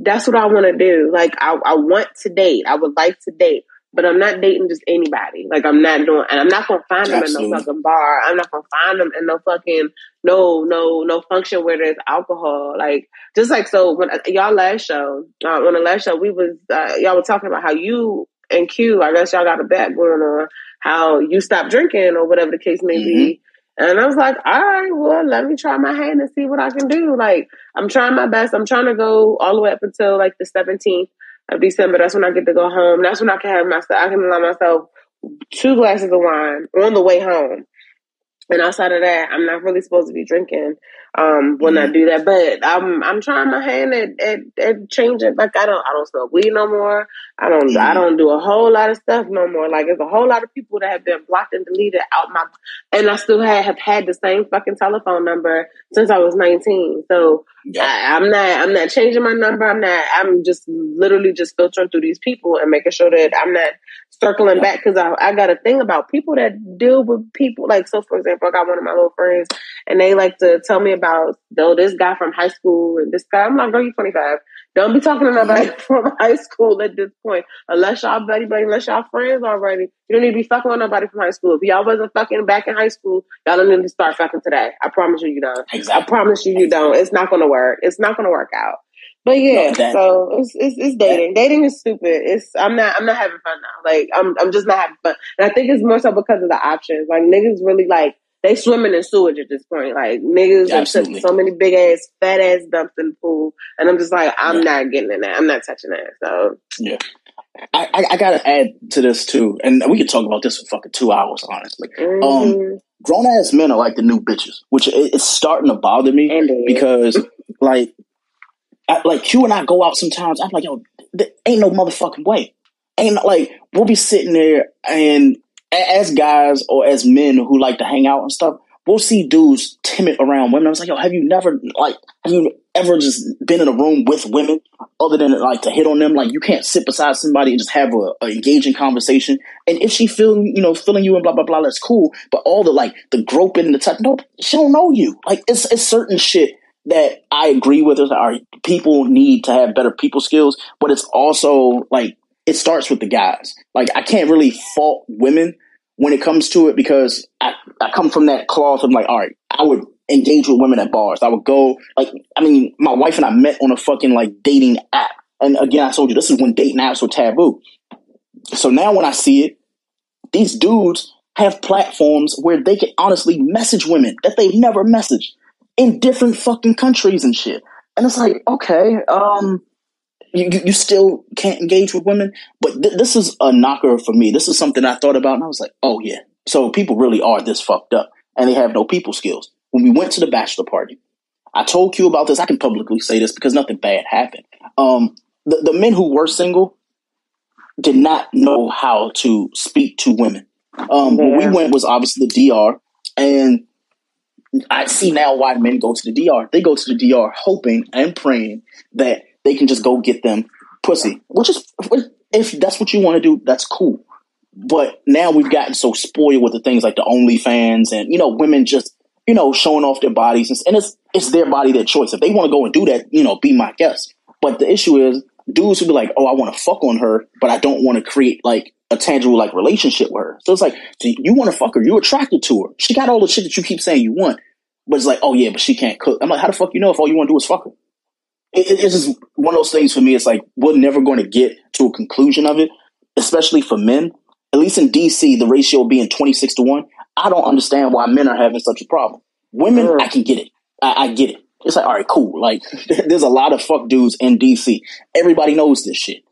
that's what I want to do. Like I, I want to date. I would like to date. But I'm not dating just anybody. Like I'm not doing, and I'm not gonna find them Absolutely. in no fucking bar. I'm not gonna find them in no fucking no no no function where there's alcohol. Like just like so when uh, y'all last show, uh, on the last show we was uh, y'all were talking about how you and Q, I guess y'all got a bet going on how you stopped drinking or whatever the case may mm-hmm. be. And I was like, all right, well, let me try my hand and see what I can do. Like I'm trying my best. I'm trying to go all the way up until like the seventeenth. Of December, that's when I get to go home. That's when I can have myself. I can allow myself two glasses of wine on the way home. And outside of that, I'm not really supposed to be drinking. Um, will mm-hmm. not do that. But I'm I'm trying my hand at, at, at changing. Like I don't I don't smoke weed no more. I don't mm-hmm. I don't do a whole lot of stuff no more. Like there's a whole lot of people that have been blocked and deleted out my, and I still have, have had the same fucking telephone number since I was nineteen. So yeah. I, I'm not I'm not changing my number. I'm not I'm just literally just filtering through these people and making sure that I'm not circling back, because I, I got a thing about people that deal with people. Like, so for example, I got one of my little friends and they like to tell me about, though, this guy from high school and this guy. I'm like, girl, you twenty-five. Don't be talking to nobody from high school at this point. Unless y'all buddy buddy, unless y'all friends already. You don't need to be fucking with nobody from high school. If y'all wasn't fucking back in high school, y'all don't need to start fucking today. I promise you, you don't. Exactly. I promise you, you exactly. don't. It's not going to work. It's not going to work out. But yeah, no, so it's, it's it's dating. Dating is stupid. It's I'm not I'm not having fun now. Like I'm I'm just not having fun. And I think it's more so because of the options. Like niggas really like they swimming in sewage at this point. Like niggas yeah, took so many big ass, fat ass dumps in the pool, and I'm just like I'm yeah. not getting in that. I'm not touching that. So yeah, I, I I gotta add to this too, and we could talk about this for fucking two hours, honestly. Mm-hmm. Um, grown ass men are like the new bitches, which it, it's starting to bother me Indeed. because like. I, like, you and I go out sometimes, I'm like, yo, there ain't no motherfucking way. Ain't like, we'll be sitting there and as guys or as men who like to hang out and stuff, we'll see dudes timid around women. I was like, yo, have you never, like, have you ever just been in a room with women other than like to hit on them? Like, you can't sit beside somebody and just have a, a engaging conversation. And if she feel, you know, feeling you and blah, blah, blah, that's cool. But all the like, the groping and the touch, no, she don't know you. Like, it's it's certain shit that I agree with is our people need to have better people skills, but it's also like, it starts with the guys. Like I can't really fault women when it comes to it because I, I come from that cloth. I'm like, all right, I would engage with women at bars. I would go like, I mean, my wife and I met on a fucking like dating app. And again, I told you, this is when dating apps were taboo. So now when I see it, these dudes have platforms where they can honestly message women that they've never messaged. In different fucking countries and shit. And it's like, okay, um, you, you still can't engage with women. But th- this is a knocker for me. This is something I thought about and I was like, oh yeah. So people really are this fucked up and they have no people skills. When we went to the bachelor party, I told Q about this. I can publicly say this because nothing bad happened. Um, the, the men who were single did not know how to speak to women. Um, yeah. When we went was obviously the D R, and I see now why men go to the D R. They go to the D R hoping and praying that they can just go get them pussy, which is, if that's what you want to do, that's cool. But now we've gotten so spoiled with the things like the OnlyFans and, you know, women just, you know, showing off their bodies. And, and it's it's their body, their choice. If they want to go and do that, you know, be my guest. But the issue is dudes who be like, oh, I want to fuck on her, but I don't want to create like a tangible like relationship with her. So it's like, so you want to fuck her, you're attracted to her, she got all the shit that you keep saying you want, but it's like, oh yeah, but she can't cook. I'm like, how the fuck you know if all you want to do is fuck her? It, it, it's just one of those things for me. It's like, we're never going to get to a conclusion of it, especially for men. At least in D C, the ratio being twenty-six to one, I don't understand why men are having such a problem. Women, sure. I can get it. I, I get it. It's like, all right, cool. Like there's a lot of fuck dudes in D C. Everybody knows this shit.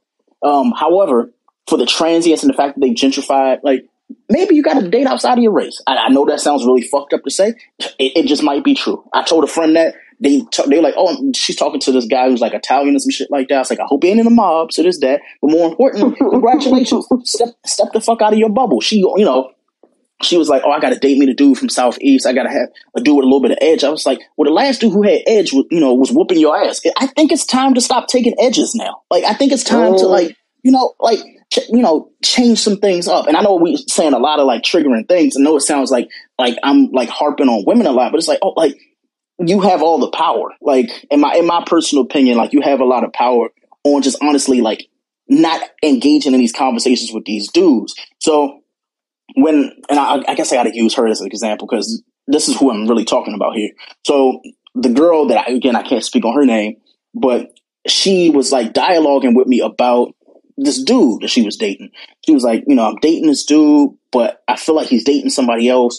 Um, however, for the transients and the fact that they gentrified, like maybe you got to date outside of your race. I, I know that sounds really fucked up to say. It, it just might be true. I told a friend that they t- they were like, oh, she's talking to this guy who's like Italian or some shit like that. I was like, I hope you ain't in the mob. So this, that, but more importantly, congratulations. Step step the fuck out of your bubble. She, you know, she was like, oh, I got to date me the dude from Southeast. I got to have a dude with a little bit of edge. I was like, well, the last dude who had edge, was, you know, was whooping your ass. I think it's time to stop taking edges now. Like, I think it's time oh. to like, you know, like. you know, change some things up. And I know we're saying a lot of like triggering things. I know it sounds like, like I'm like harping on women a lot, but it's like, oh, like you have all the power. Like in my, in my personal opinion, like you have a lot of power on just honestly, like not engaging in these conversations with these dudes. So when, and I, I guess I got to use her as an example because this is who I'm really talking about here. So the girl that I, again, I can't speak on her name, but she was like dialoguing with me about this dude that she was dating. She was like, you know, I'm dating this dude, but I feel like he's dating somebody else.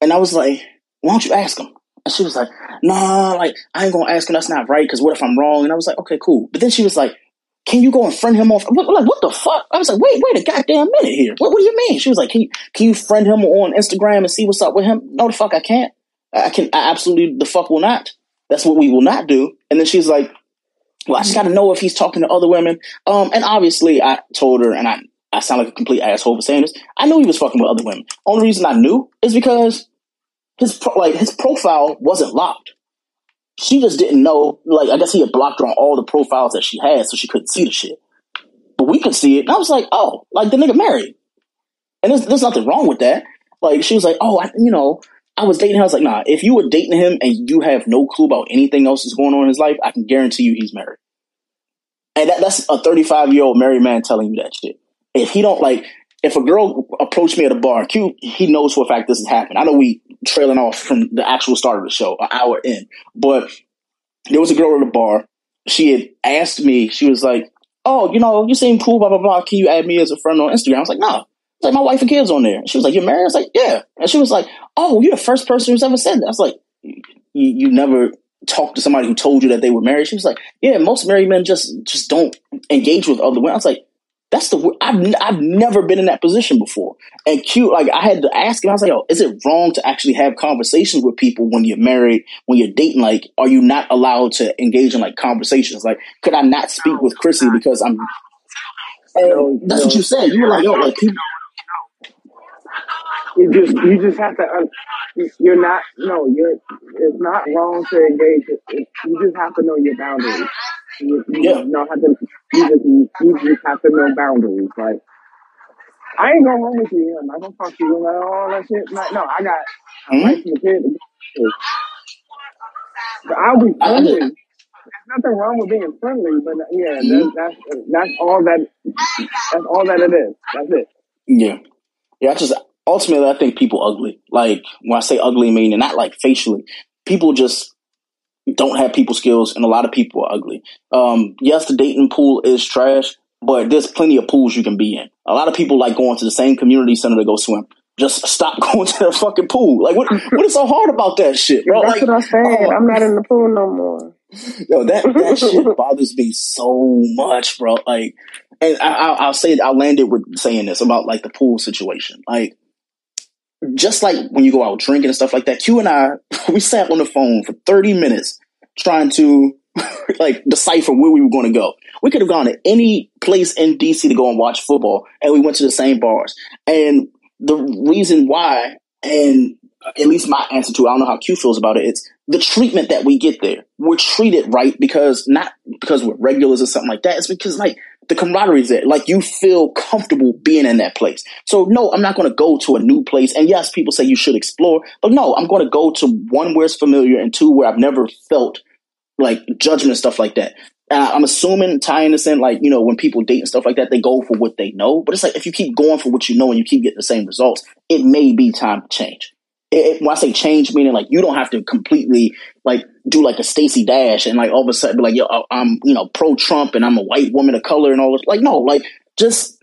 And I was like, why don't you ask him? And she was like, nah, like, I ain't gonna ask him. That's not right, because what if I'm wrong? And I was like, okay, cool. But then she was like, can you go and friend him off? I'm like, what the fuck? I was like, wait, wait a goddamn minute here. What, what do you mean? She was like, can you, can you friend him on Instagram and see what's up with him? No, the fuck I can't. I can, I absolutely the fuck will not. That's what we will not do. And then she's like, well, I just got to know if he's talking to other women. Um, and obviously I told her, and I, I sound like a complete asshole for saying this, I knew he was fucking with other women. Only reason I knew is because his pro- like his profile wasn't locked. She just didn't know. Like, I guess he had blocked her on all the profiles that she had, so she couldn't see the shit. But we could see it. And I was like, oh, like, the nigga married. And there's, there's nothing wrong with that. Like, she was like, oh, I, you know, I was dating him. I was like, nah, if you were dating him and you have no clue about anything else that's going on in his life, I can guarantee you he's married. And that, that's a thirty-five-year-old married man telling you that shit. If he don't, like, if a girl approached me at a bar, Q, he knows for a fact this has happened. I know we trailing off from the actual start of the show, an hour in. But there was a girl at a bar. She had asked me, she was like, oh, you know, you seem cool, blah, blah, blah. Can you add me as a friend on Instagram? I was like, nah. It's like, my wife and kids on there. She was like, you're married? I was like, yeah. And she was like, oh, you're the first person who's ever said that. I was like, you, you never talked to somebody who told you that they were married? She was like, yeah, most married men just just don't engage with other women. I was like, that's the, I've, I've never been in that position before. And Q, like, I had to ask him, I was like, yo, is it wrong to actually have conversations with people when you're married, when you're dating? Like, are you not allowed to engage in, like, conversations? Like, could I not speak with Chrissy because I'm, and that's what you said. You were like, yo, like, people. You just, you just have to, uh, you're not, no, you're, it's not wrong to engage. It, you just have to know your boundaries. You, you yeah. just know how to, you just, you just have to know boundaries. Like, I ain't gonna run with you. I'm not gonna fuck you. Like, all that shit. Like, no, I got, I like the kid. But I'll be friendly. There's nothing wrong with being friendly, but yeah, that's, that's, that's all that, that's all that it is. That's it. Yeah. Yeah, I just, ultimately, I think people ugly. Like, when I say ugly, I mean not like facially. People just don't have people skills, and a lot of people are ugly. Um, yes, the dating pool is trash, but there's plenty of pools you can be in. A lot of people like going to the same community center to go swim. Just stop going to the fucking pool. Like, what? What is so hard about that shit, bro? That's like, what I'm saying. Oh, I'm not in the pool no more. Yo, that that shit bothers me so much, bro. Like, and I, I, I'll say, I'll land it with saying this about, like, the pool situation. Like, just like when you go out drinking and stuff like that, Q and I, we sat on the phone for thirty minutes trying to, like, decipher where we were going to go. We could have gone to any place in D C to go and watch football, and we went to the same bars. And the reason why, and at least my answer to it, I don't know how Q feels about it, it's the treatment that we get there. We're treated right because, not because we're regulars or something like that. It's because, like, the camaraderie is there. Like, you feel comfortable being in that place. So, no, I'm not going to go to a new place. And yes, people say you should explore, but no, I'm going to go to one where it's familiar and two where I've never felt, like, judgment and stuff like that. Uh, I'm assuming, tying this in, like, you know, when people date and stuff like that, they go for what they know. But it's like, if you keep going for what you know and you keep getting the same results, it may be time to change. It, when I say change, meaning, like, you don't have to completely, like, do like a Stacey Dash and, like, all of a sudden be like, yo, I'm, you know, pro-Trump and I'm a white woman of color and all this. Like, no, like, just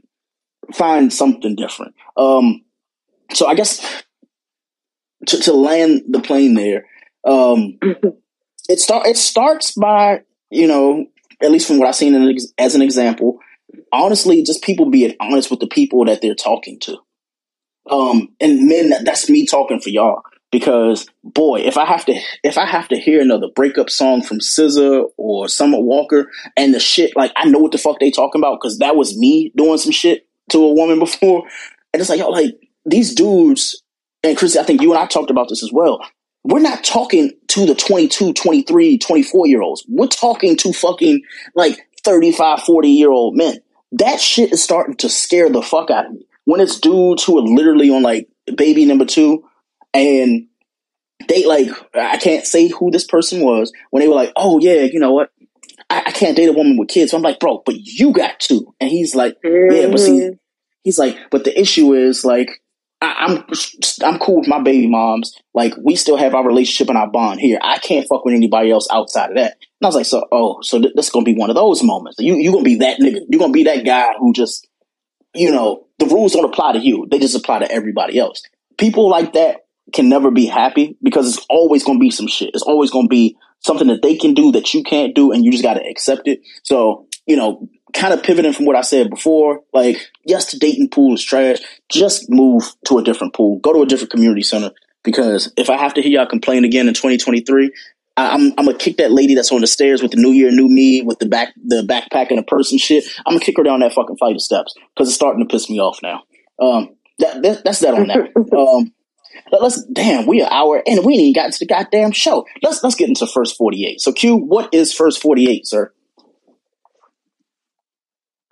find something different. Um, so I guess to, to land the plane there, um, it, start, it starts by, you know, at least from what I've seen in an ex- as an example, honestly, just people being honest with the people that they're talking to. Um, and men, that's me talking for y'all, because boy, if I have to, if I have to hear another breakup song from S Z A or Summer Walker and the shit, like, I know what the fuck they talking about. Cause that was me doing some shit to a woman before. And it's like, yo, like, these dudes, and Chris, I think you and I talked about this as well. We're not talking to the twenty-two, twenty-three, twenty-four year olds. We're talking to fucking, like, thirty-five, forty year old men. That shit is starting to scare the fuck out of me. When it's dudes who are literally on, like, baby number two, and they, like, I can't say who this person was, when they were like, oh, yeah, you know what? I, I can't date a woman with kids. So I'm like, bro, but you got two. And he's like, yeah, but see, he's like, but the issue is, like, I, I'm I'm cool with my baby moms. Like, we still have our relationship and our bond here. I can't fuck with anybody else outside of that. And I was like, so, oh, so th- this is going to be one of those moments. You, you're going to be that nigga. You're going to be that guy who just, you know, the rules don't apply to you. They just apply to everybody else. People like that can never be happy, because it's always going to be some shit. It's always going to be something that they can do that you can't do, and you just got to accept it. So, you know, kind of pivoting from what I said before, like, yes, the dating pool is trash. Just move to a different pool. Go to a different community center, because if I have to hear y'all complain again in twenty twenty-three, I'm I'm gonna kick that lady that's on the stairs with the new year, new me, with the back the backpack and the purse and shit. I'm gonna kick her down that fucking flight of steps because it's starting to piss me off now. Um, that, that that's that on that. Um, let's damn, we an hour and we ain't even got to the goddamn show. Let's let's get into first forty-eight. So Q, what is first forty-eight, sir?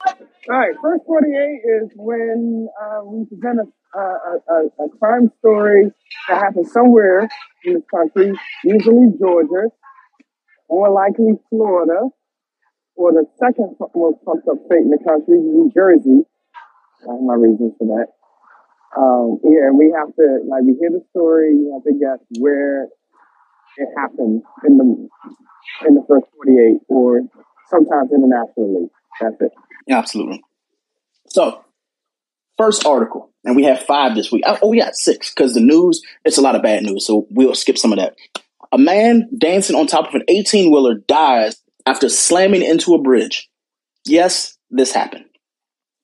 All right, first forty-eight is when uh, we present a, a, a, a crime story that happens somewhere in this country, usually Georgia, more likely Florida, or the second most fucked up state in the country, New Jersey. I have my reasons for that. Um, yeah, and we have to, like, we hear the story, you have to guess where it happened in the in the first forty-eight, or sometimes internationally. That's it. Absolutely. So, first article, and we have five this week. Oh, we got six because the news, it's a lot of bad news, so we'll skip some of that. A man dancing on top of an eighteen-wheeler dies after slamming into a bridge. Yes, this happened.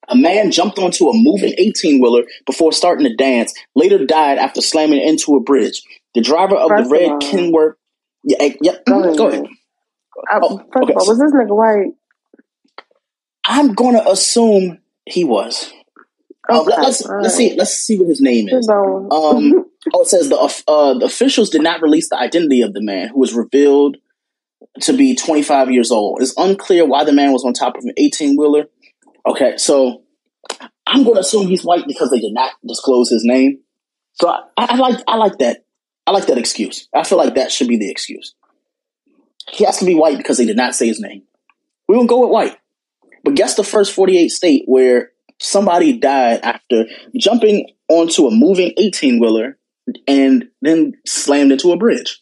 A man jumped onto a moving eighteen-wheeler before starting to dance, later died after slamming into a bridge. The driver of first the red all, Kenworth... Yeah, yeah, go, go ahead. I, oh, first okay. of all, was this nigga white? I'm gonna assume he was. Okay, uh, let, let's right. let's see let's see what his name is. Um, oh, it says the uh, the officials did not release the identity of the man, who was revealed to be twenty-five years old. It's unclear why the man was on top of an eighteen-wheeler. Okay, so I'm gonna assume he's white because they did not disclose his name. So I, I, I like I like that I like that excuse. I feel like that should be the excuse. He has to be white because they did not say his name. We won't go with white. But guess the first forty-eight state where somebody died after jumping onto a moving eighteen-wheeler and then slammed into a bridge.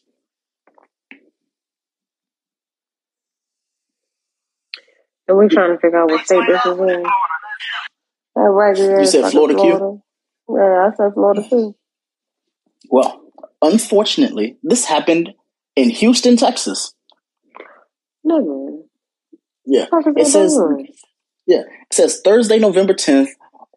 And we're trying to figure out what state this is in. All right, yeah, you said Florida, Florida, Q? Yeah, I said Florida, too. Well, unfortunately, this happened in Houston, Texas. No, man. Yeah, it says. Yeah, it says Thursday, November tenth,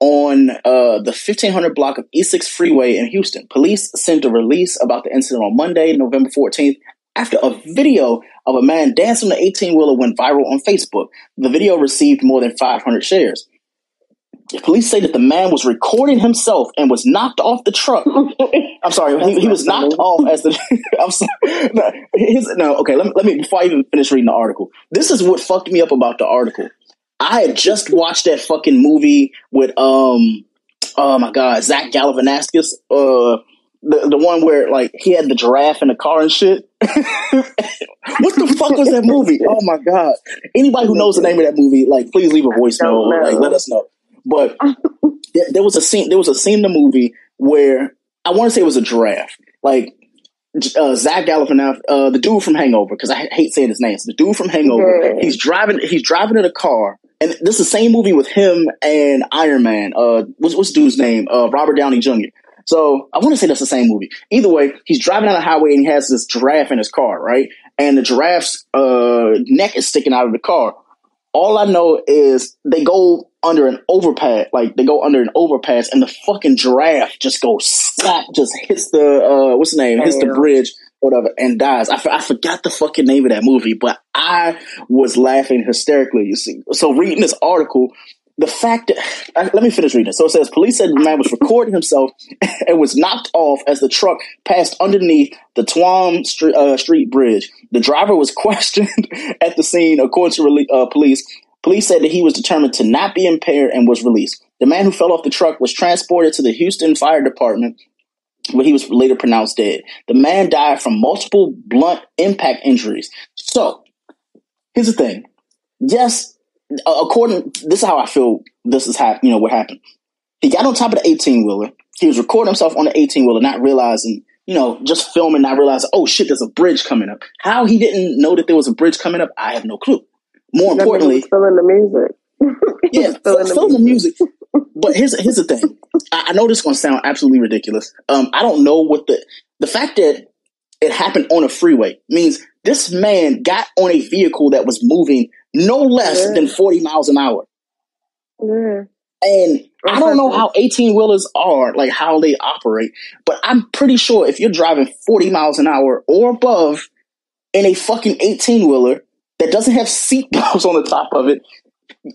on uh, the fifteen hundred block of E six Freeway in Houston. Police sent a release about the incident on Monday, November fourteenth, after a video of a man dancing on the eighteen-wheeler went viral on Facebook. The video received more than five hundred shares. The police say that the man was recording himself and was knocked off the truck. I'm sorry, he, he was knocked off as the. I'm sorry. No, his, no okay, let me, let me, before I even finish reading the article, this is what fucked me up about the article. I had just watched that fucking movie with, um, oh my God, Zach Galifianakis, uh, the, the one where, like, he had the giraffe in the car and shit. What the fuck was that movie? Oh my God. Anybody who knows the name of that movie, like, please leave a voicemail. Like, let us know. But there was a scene. There was a scene in the movie where I want to say it was a giraffe. Like uh, Zach Galifianakis, uh, the dude from Hangover, because I hate saying his name. It's the dude from Hangover. Yeah. He's driving. He's driving in a car, and this is the same movie with him and Iron Man. Uh, what's what's the dude's name? Uh, Robert Downey Junior So I want to say that's the same movie. Either way, he's driving on the highway and he has this giraffe in his car, right? And the giraffe's uh, neck is sticking out of the car. All I know is they go under an overpass, like they go under an overpass, and the fucking giraffe just goes slap, just hits the uh, what's the name, hits the bridge, whatever, and dies. I, f- I forgot the fucking name of that movie, but I was laughing hysterically. You see, so reading this article, the fact that I, let me finish reading it. So it says police said the man was recording himself and was knocked off as the truck passed underneath the Tuam Street, uh, Street Bridge. The driver was questioned at the scene, according to uh, police. Police said that he was determined to not be impaired and was released. The man who fell off the truck was transported to the Houston Fire Department, where he was later pronounced dead. The man died from multiple blunt impact injuries. So, here's the thing. Yes, according, this is how I feel this is hap- you know, what happened. He got on top of the eighteen-wheeler. He was recording himself on the eighteen-wheeler, not realizing, you know, just filming, not realizing, oh, shit, there's a bridge coming up. How he didn't know that there was a bridge coming up, I have no clue. More that importantly, filling the music. Yeah, filling the, the music. But here's here's the thing. I, I know this is going to sound absolutely ridiculous. Um, I don't know what the the fact that it happened on a freeway means this man got on a vehicle that was moving no less yeah. than forty miles an hour. Yeah. And I don't know how eighteen-wheelers are, like how they operate, but I'm pretty sure if you're driving forty miles an hour or above in a fucking eighteen-wheeler that doesn't have seat belts on the top of it,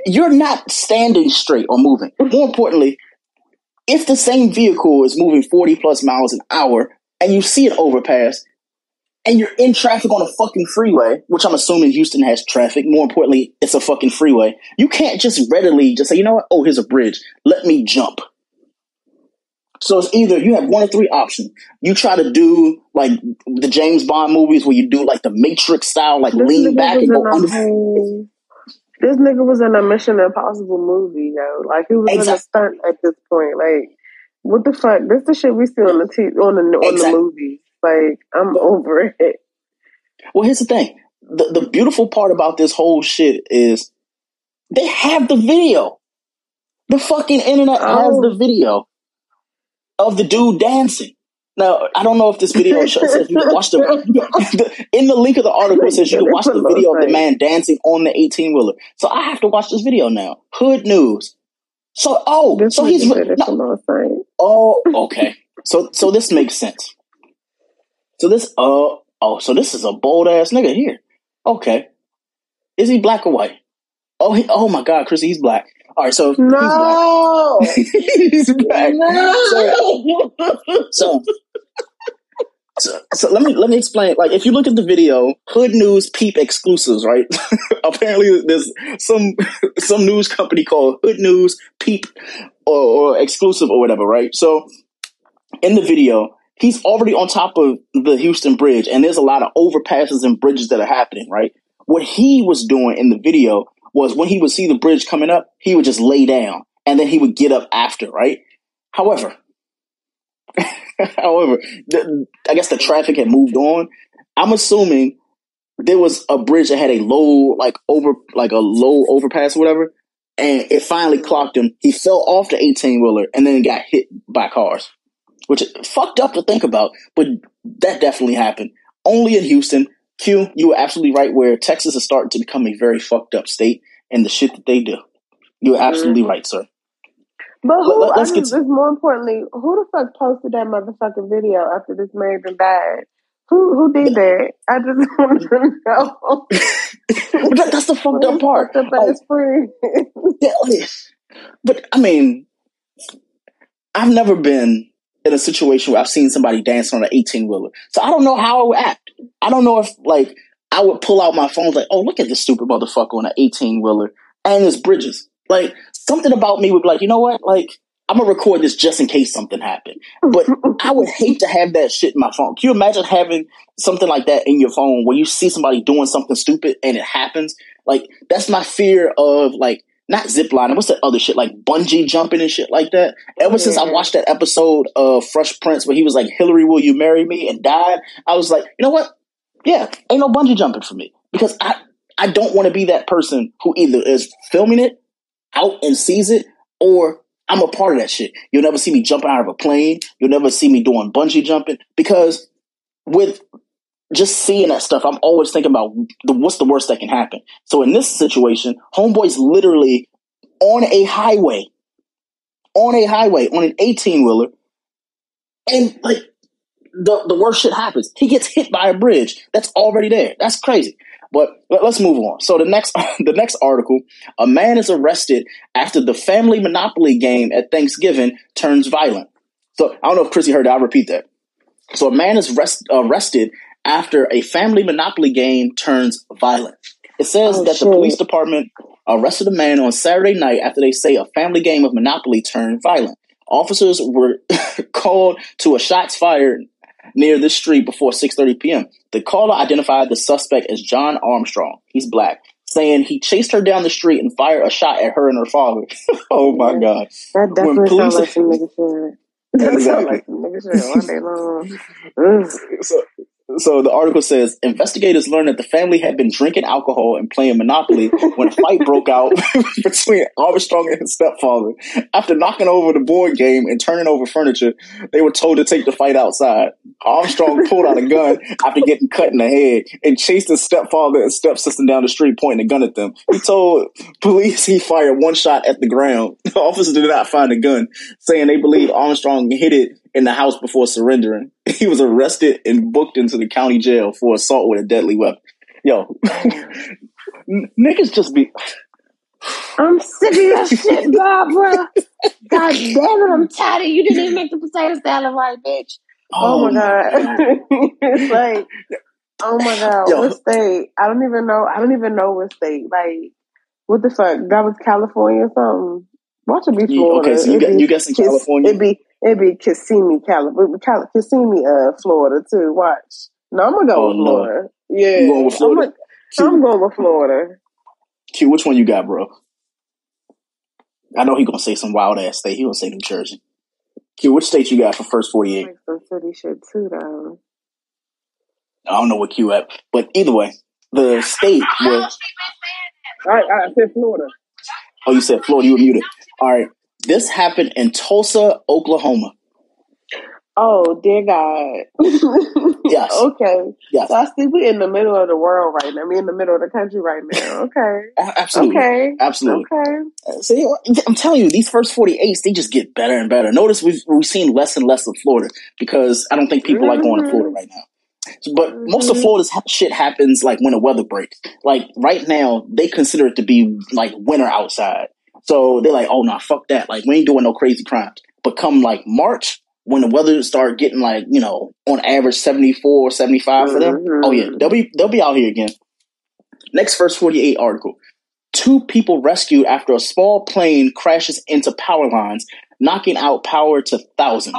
you're not standing straight or moving. More importantly, if the same vehicle is moving forty plus miles an hour and you see an overpass and you're in traffic on a fucking freeway, which I'm assuming Houston has traffic, more importantly, it's a fucking freeway, you can't just readily just say, you know what? Oh, here's a bridge. Let me jump. So it's either you have one of three options. You try to do like the James Bond movies where you do like the Matrix style, like this lean back and go under. Whole, this nigga was in a Mission Impossible movie, yo. Like he was exactly. in a stunt at this point. Like what the fuck? This the shit we see on the t- on the on exactly. the movies. Like I'm over it. Well, here's the thing. The the beautiful part about this whole shit is they have the video. The fucking internet oh. has the video. Of the dude dancing. Now, I don't know if this video says you can watch the, the in the link of the article says you can watch the video of the man dancing on the eighteen-wheeler. So I have to watch this video now. Hood news. So oh, this so he's no, oh okay. So so this makes sense. So this uh oh so this is a bold ass nigga here. Okay, is he black or white? Oh he, oh my God, Chrissy, he's black. All right, so no, he's back. he's back. No. So, so, so, so let me let me explain. Like, if you look at the video, Hood News Peep exclusives, right? Apparently, there's some some news company called Hood News Peep or, or exclusive or whatever, right? So, in the video, he's already on top of the Houston Bridge, and there's a lot of overpasses and bridges that are happening, right? What he was doing in the video. Was when he would see the bridge coming up, he would just lay down, and then he would get up after, right? However, however, the, I guess the traffic had moved on. I'm assuming there was a bridge that had a low, like over, like a low overpass or whatever, and it finally clocked him. He fell off the eighteen-wheeler and then got hit by cars, which is fucked up to think about, but that definitely happened. Only in Houston. Q, you were absolutely right where Texas is starting to become a very fucked up state and the shit that they do. You're absolutely mm-hmm. right, sir. But who, Let, let's I mean, get to- more importantly, who the fuck posted that motherfucking video after this man died? Who who did that? I just want to know. that, that's the fucked up part. Fucked up ass oh. But, I mean, I've never been in a situation where I've seen somebody dance on an eighteen-wheeler. So I don't know how I would act. I don't know if, like, I would pull out my phone like, oh, look at this stupid motherfucker on an eighteen-wheeler. And there's bridges. Like, something about me would be like, you know what? Like, I'm going to record this just in case something happened. But I would hate to have that shit in my phone. Can you imagine having something like that in your phone where you see somebody doing something stupid and it happens? Like, that's my fear of, like, not ziplining. What's that other shit? Like bungee jumping and shit like that. Ever yeah. since I watched that episode of Fresh Prince where he was like, Hillary, will you marry me? And died. I was like, you know what? Yeah, ain't no bungee jumping for me. Because I, I don't want to be that person who either is filming it out and sees it or I'm a part of that shit. You'll never see me jumping out of a plane. You'll never see me doing bungee jumping because with just seeing that stuff, I'm always thinking about the, what's the worst that can happen. So in this situation, homeboy's literally on a highway, on a highway, on an eighteen-wheeler, and like the, the worst shit happens. He gets hit by a bridge that's already there. That's crazy. But let, let's move on. So the next the next article, a man is arrested after the family Monopoly game at Thanksgiving turns violent. So I don't know if Chrissy heard that. I'll repeat that. So a man is rest, arrested after a family Monopoly game turns violent. It says oh, that shit. The police department arrested a man on Saturday night after they say a family game of Monopoly turned violent. Officers were called to a shots fired near the street before six thirty p.m. The caller identified the suspect as John Armstrong. He's black, saying he chased her down the street and fired a shot at her and her father. oh, my yeah. God. That definitely when police- sounds like some nigga shit. That sounds like some nigga shit all day long. so- So the article says, investigators learned that the family had been drinking alcohol and playing Monopoly when a fight broke out between Armstrong and his stepfather. After knocking over the board game and turning over furniture, they were told to take the fight outside. Armstrong pulled out a gun after getting cut in the head and chased his stepfather and stepsister down the street pointing a gun at them. He told police he fired one shot at the ground. The officers did not find the gun, saying they believe Armstrong hit it in the house before surrendering. He was arrested and booked into the county jail for assault with a deadly weapon. Yo, niggas just be... I'm sick of your shit, Barbara. God damn it, I'm tired of you. Didn't even make the potato salad right, bitch. Oh, oh my God. God. It's like, oh my God, yo. What state? I don't even know. I don't even know what state. Like, what the fuck? That was California or something? Watch it be Florida. Okay, so you, got, you guess in Kiss, California? It'd be, it'd be Kissimmee, California. Cali- Kissimmee, uh, Florida, too. Watch. No, I'm going to go oh, with Florida. No. Yeah. You going with Florida? I'm, I'm going with Florida. Q, which one you got, bro? I know he gonna say some wild ass state. He gonna say New Jersey. Q, which state you got for first forty-eight? Like some city shit too, though. I don't know what Q at, but either way, the state was. All right, I said Florida. Oh, you said Florida. You were muted. All right, this happened in Tulsa, Oklahoma. Oh dear God! Yes. Okay. Yes. So I see we're in the middle of the world right now. We're in the middle of the country right now. Okay. Absolutely. Okay. Absolutely. Okay. See, I'm telling you, these first forty-eights, they just get better and better. Notice we've we've seen less and less of Florida because I don't think people mm-hmm. like going to Florida right now. But mm-hmm. most of Florida's ha- shit happens like when the weather breaks. Like right now, they consider it to be like winter outside, so they're like, "Oh no, nah, fuck that! Like we ain't doing no crazy crimes." But come like March. When the weather start getting like, you know, on average seventy-four, seventy-five for them. Mm-hmm. Oh yeah, they'll be they'll be out here again. Next first forty-eight article. Two people rescued after a small plane crashes into power lines, knocking out power to thousands.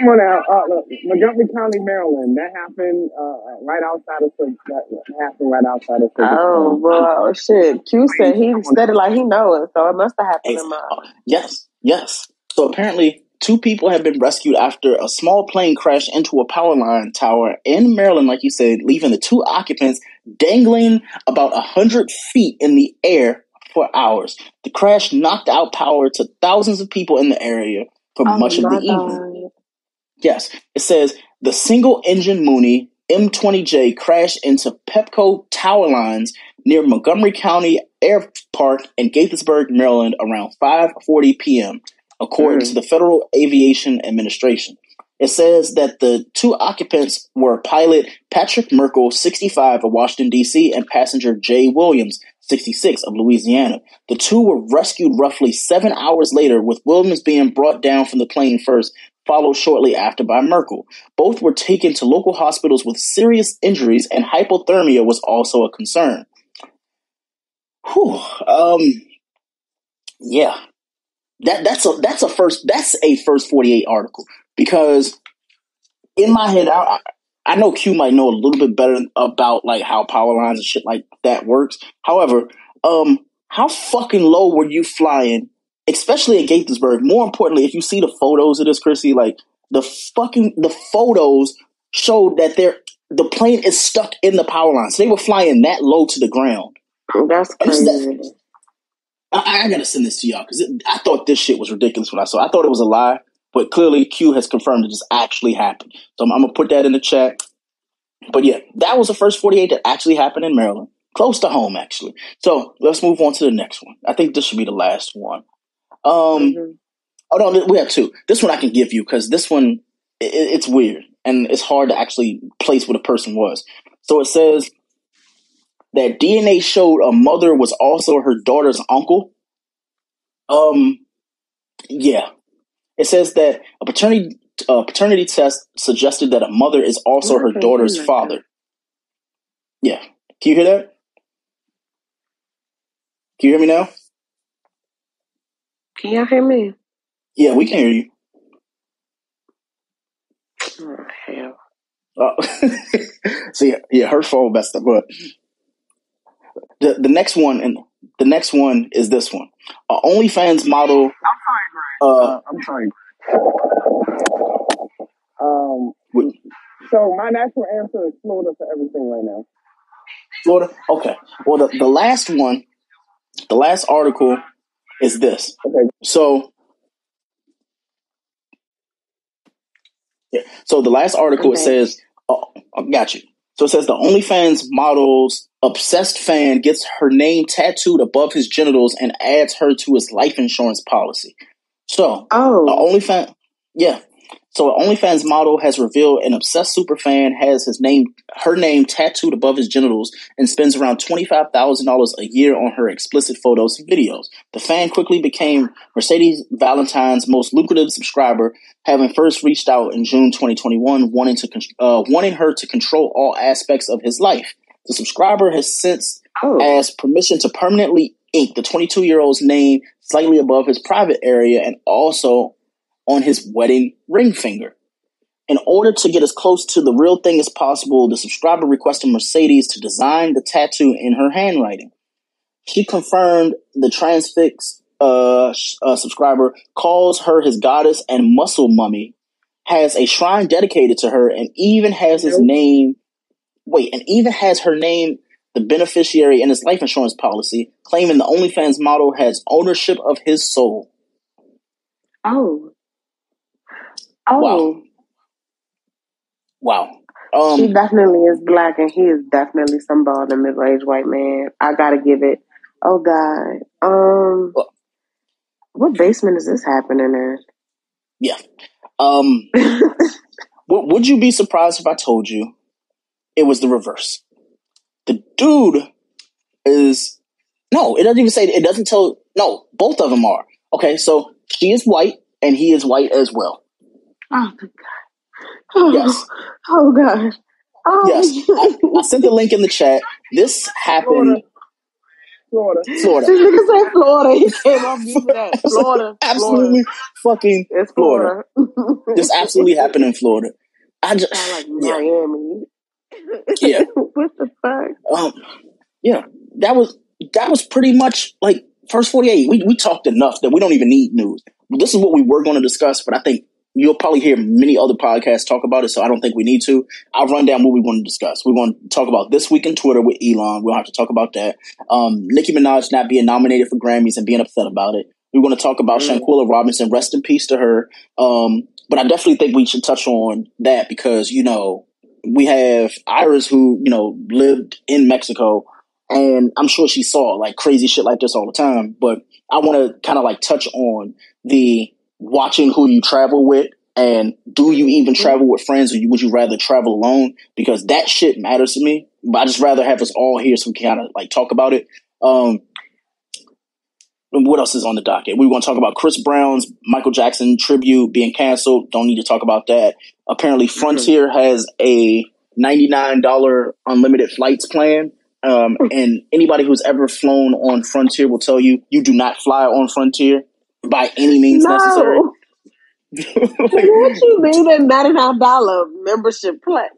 Come on out. Uh, look, Montgomery County, Maryland. That happened uh, right outside of that happened right outside of Oh, well, shit. Q said he said it like he knows, so it must have happened in my Yes, yes. So apparently two people have been rescued after a small plane crashed into a power line tower in Maryland, like you said, leaving the two occupants dangling about one hundred feet in the air for hours. The crash knocked out power to thousands of people in the area for oh, much of the God. evening. Yes, it says the single-engine Mooney M twenty J crashed into Pepco tower lines near Montgomery County Air Park in Gaithersburg, Maryland, around five forty p.m., according mm. to the Federal Aviation Administration. It says that the two occupants were pilot Patrick Merkel, sixty-five, of Washington, D C, and passenger Jay Williams, sixty-six, of Louisiana. The two were rescued roughly seven hours later, with Williams being brought down from the plane first, followed shortly after by Merkel. Both were taken to local hospitals with serious injuries, and hypothermia was also a concern. Whew. Um, yeah. That that's a that's a first that's a first forty-eight article, because in my head I I know Q might know a little bit better about like how power lines and shit like that works. However, um, how fucking low were you flying, especially at Gaithersburg? More importantly, if you see the photos of this, Chrissy, like the fucking the photos showed that they're the plane is stuck in the power lines. So they were flying that low to the ground. Oh, that's crazy. I, I gotta send this to y'all because I thought this shit was ridiculous when I saw it. I thought it was a lie, but clearly Q has confirmed it just actually happened. So I'm, I'm gonna put that in the chat. But yeah, that was the first forty-eight that actually happened in Maryland, close to home actually. So let's move on to the next one. I think this should be the last one. Um, mm-hmm. Oh no, we have two. This one I can give you because this one it, it's weird and it's hard to actually place what a person was. So it says that D N A showed a mother was also her daughter's uncle. Um, yeah. It says that a paternity uh, paternity test suggested that a mother is also her daughter's father. Yeah. Can you hear that? Can you hear me now? Can y'all hear me? Yeah, we can hear you. Oh, hell. Oh. So, yeah, yeah, her phone messed up, but... The, the next one and the next one is this one. Uh, OnlyFans model. I'm sorry, Greg. Uh, I'm sorry. Um. What? So my natural answer is Florida for everything right now. Florida. Okay. Well, the, the last one, the last article is this. Okay. So. Yeah. So the last article okay. it says. Oh, I got you. So it says the OnlyFans model's obsessed fan gets her name tattooed above his genitals and adds her to his life insurance policy. So, oh. the OnlyFans, yeah. So an OnlyFans model has revealed an obsessed superfan has his name, her name tattooed above his genitals and spends around twenty-five thousand dollars a year on her explicit photos and videos. The fan quickly became Mercedes Valentine's most lucrative subscriber, having first reached out in June twenty twenty-one, wanting to uh, wanting her to control all aspects of his life. The subscriber has since oh. asked permission to permanently ink the twenty-two-year-old's name slightly above his private area and also on his wedding ring finger. In order to get as close to the real thing as possible, the subscriber requested Mercedes to design the tattoo in her handwriting. She confirmed the transfixed uh, uh, subscriber calls her his goddess and muscle mummy, has a shrine dedicated to her, and even has his name, wait, and even has her name, the beneficiary in his life insurance policy, claiming the OnlyFans model has ownership of his soul. Oh. Oh, wow! wow. Um, she definitely is black, and he is definitely some bald and middle-aged white man. I gotta give it. Oh God! Um, well, what basement is this happening in? Yeah. Um, w- would you be surprised if I told you it was the reverse? The dude is no. It doesn't even say. It doesn't tell. No, both of them are okay. So she is white, and he is white as well. Oh my God! Oh, yes. Oh God! Oh yes. I, I sent the link in the chat. This happened. Florida. Florida. This nigga said Florida. He came off me for that. Florida. Absolutely Florida. fucking it's Florida. Florida. This absolutely happened in Florida. I just I like Miami. Yeah. yeah. What the fuck? Um. Yeah. That was that was pretty much like first forty-eight. We we talked enough that we don't even need news. This is what we were going to discuss, but I think you'll probably hear many other podcasts talk about it, so I don't think we need to. I'll run down what we want to discuss. We want to talk about This Week in Twitter with Elon. We'll have to talk about that. Um, Nicki Minaj not being nominated for Grammys and being upset about it. We want to talk about mm-hmm. Shanquilla Robinson. Rest in peace to her. Um, but I definitely think we should touch on that because, you know, we have Iris who, you know, lived in Mexico, and I'm sure she saw, like, crazy shit like this all the time. But I want to kind of, like, touch on the – watching who you travel with, and do you even travel with friends, or you, would you rather travel alone? Because that shit matters to me, but I just rather have us all here so we can kind of like talk about it. Um, what else is on the docket? We want to talk about Chris Brown's Michael Jackson tribute being canceled. Don't need to talk about that. Apparently Frontier mm-hmm. has a ninety-nine dollars unlimited flights plan. Um, and anybody who's ever flown on Frontier will tell you, you do not fly on Frontier. By any means no. necessary. What you mean that ninety-nine dollars membership plan?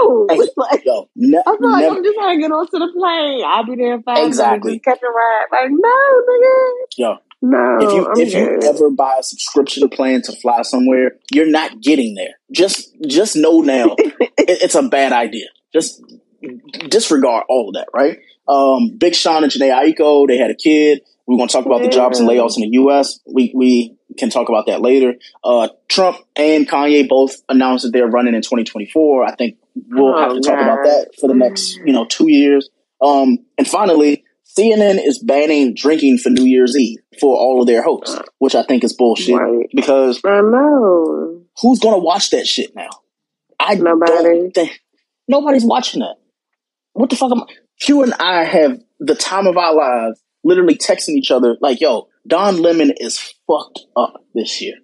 No! Hey, like, yo, ne- I'm like, never. I'm just trying to get onto the plane. I'll be there in five exactly. minutes. Catch a ride. Like, no, nigga. Yo. No. If you I'm if good. you ever buy a subscription plan to fly somewhere, you're not getting there. Just just know now it, it's a bad idea. Just disregard all of that, right? Um, Big Sean and Jhené Aiko, they had a kid. We're going to talk about the jobs and layoffs in the U S. We we can talk about that later. Uh, Trump and Kanye both announced that they're running in twenty twenty-four. I think we'll oh, have to talk yeah. about that for the next, you know, two years. Um, and finally, C N N is banning drinking for New Year's Eve for all of their hosts, which I think is bullshit. Right. Because I know. Who's going to watch that shit now? I Nobody. don't think nobody's watching that. What the fuck am I? You and I have the time of our lives. Literally texting each other like, yo, Don Lemon is fucked up this year.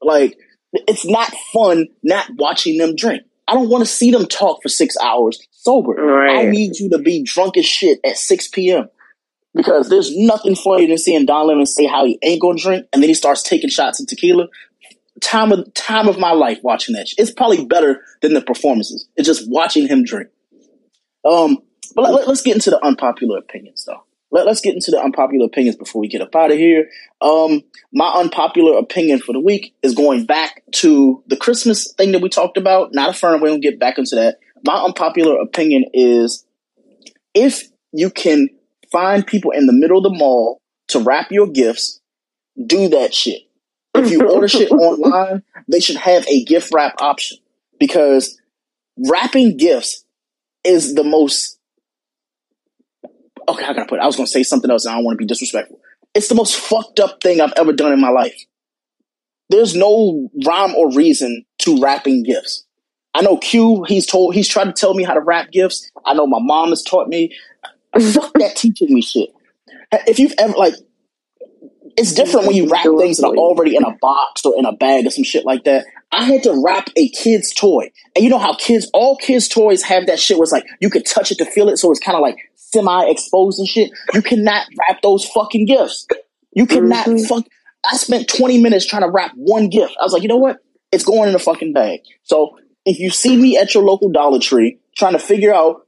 Like, it's not fun not watching them drink. I don't want to see them talk for six hours sober. Right. I need you to be drunk as shit at six p.m. because there's nothing funnier than seeing Don Lemon say how he ain't going to drink and then he starts taking shots of tequila. Time of time of my life watching that shit. It's probably better than the performances. It's just watching him drink. Um, But let, let's get into the unpopular opinions, though. Let, let's get into the unpopular opinions before we get up out of here. Um, my unpopular opinion for the week is going back to the Christmas thing that we talked about. Not Affirm. We don't get back into that. My unpopular opinion is if you can find people in the middle of the mall to wrap your gifts, do that shit. If you order shit online, they should have a gift wrap option because wrapping gifts is the most... Okay, how can I put it? I was going to say something else and I don't want to be disrespectful. It's the most fucked up thing I've ever done in my life. There's no rhyme or reason to rapping gifts. I know Q, he's told, he's tried to tell me how to rap gifts. I know my mom has taught me. Fuck that teaching me shit. If you've ever, like, it's different when you wrap things that are already in a box or in a bag or some shit like that. I had to wrap a kid's toy. And you know how kids, all kids' toys have that shit where it's like, you could touch it to feel it, so it's kind of like semi-exposed and shit. You cannot wrap those fucking gifts. You cannot mm-hmm. fuck. I spent twenty minutes trying to wrap one gift. I was like, you know what? It's going in a fucking bag. So if you see me at your local Dollar Tree trying to figure out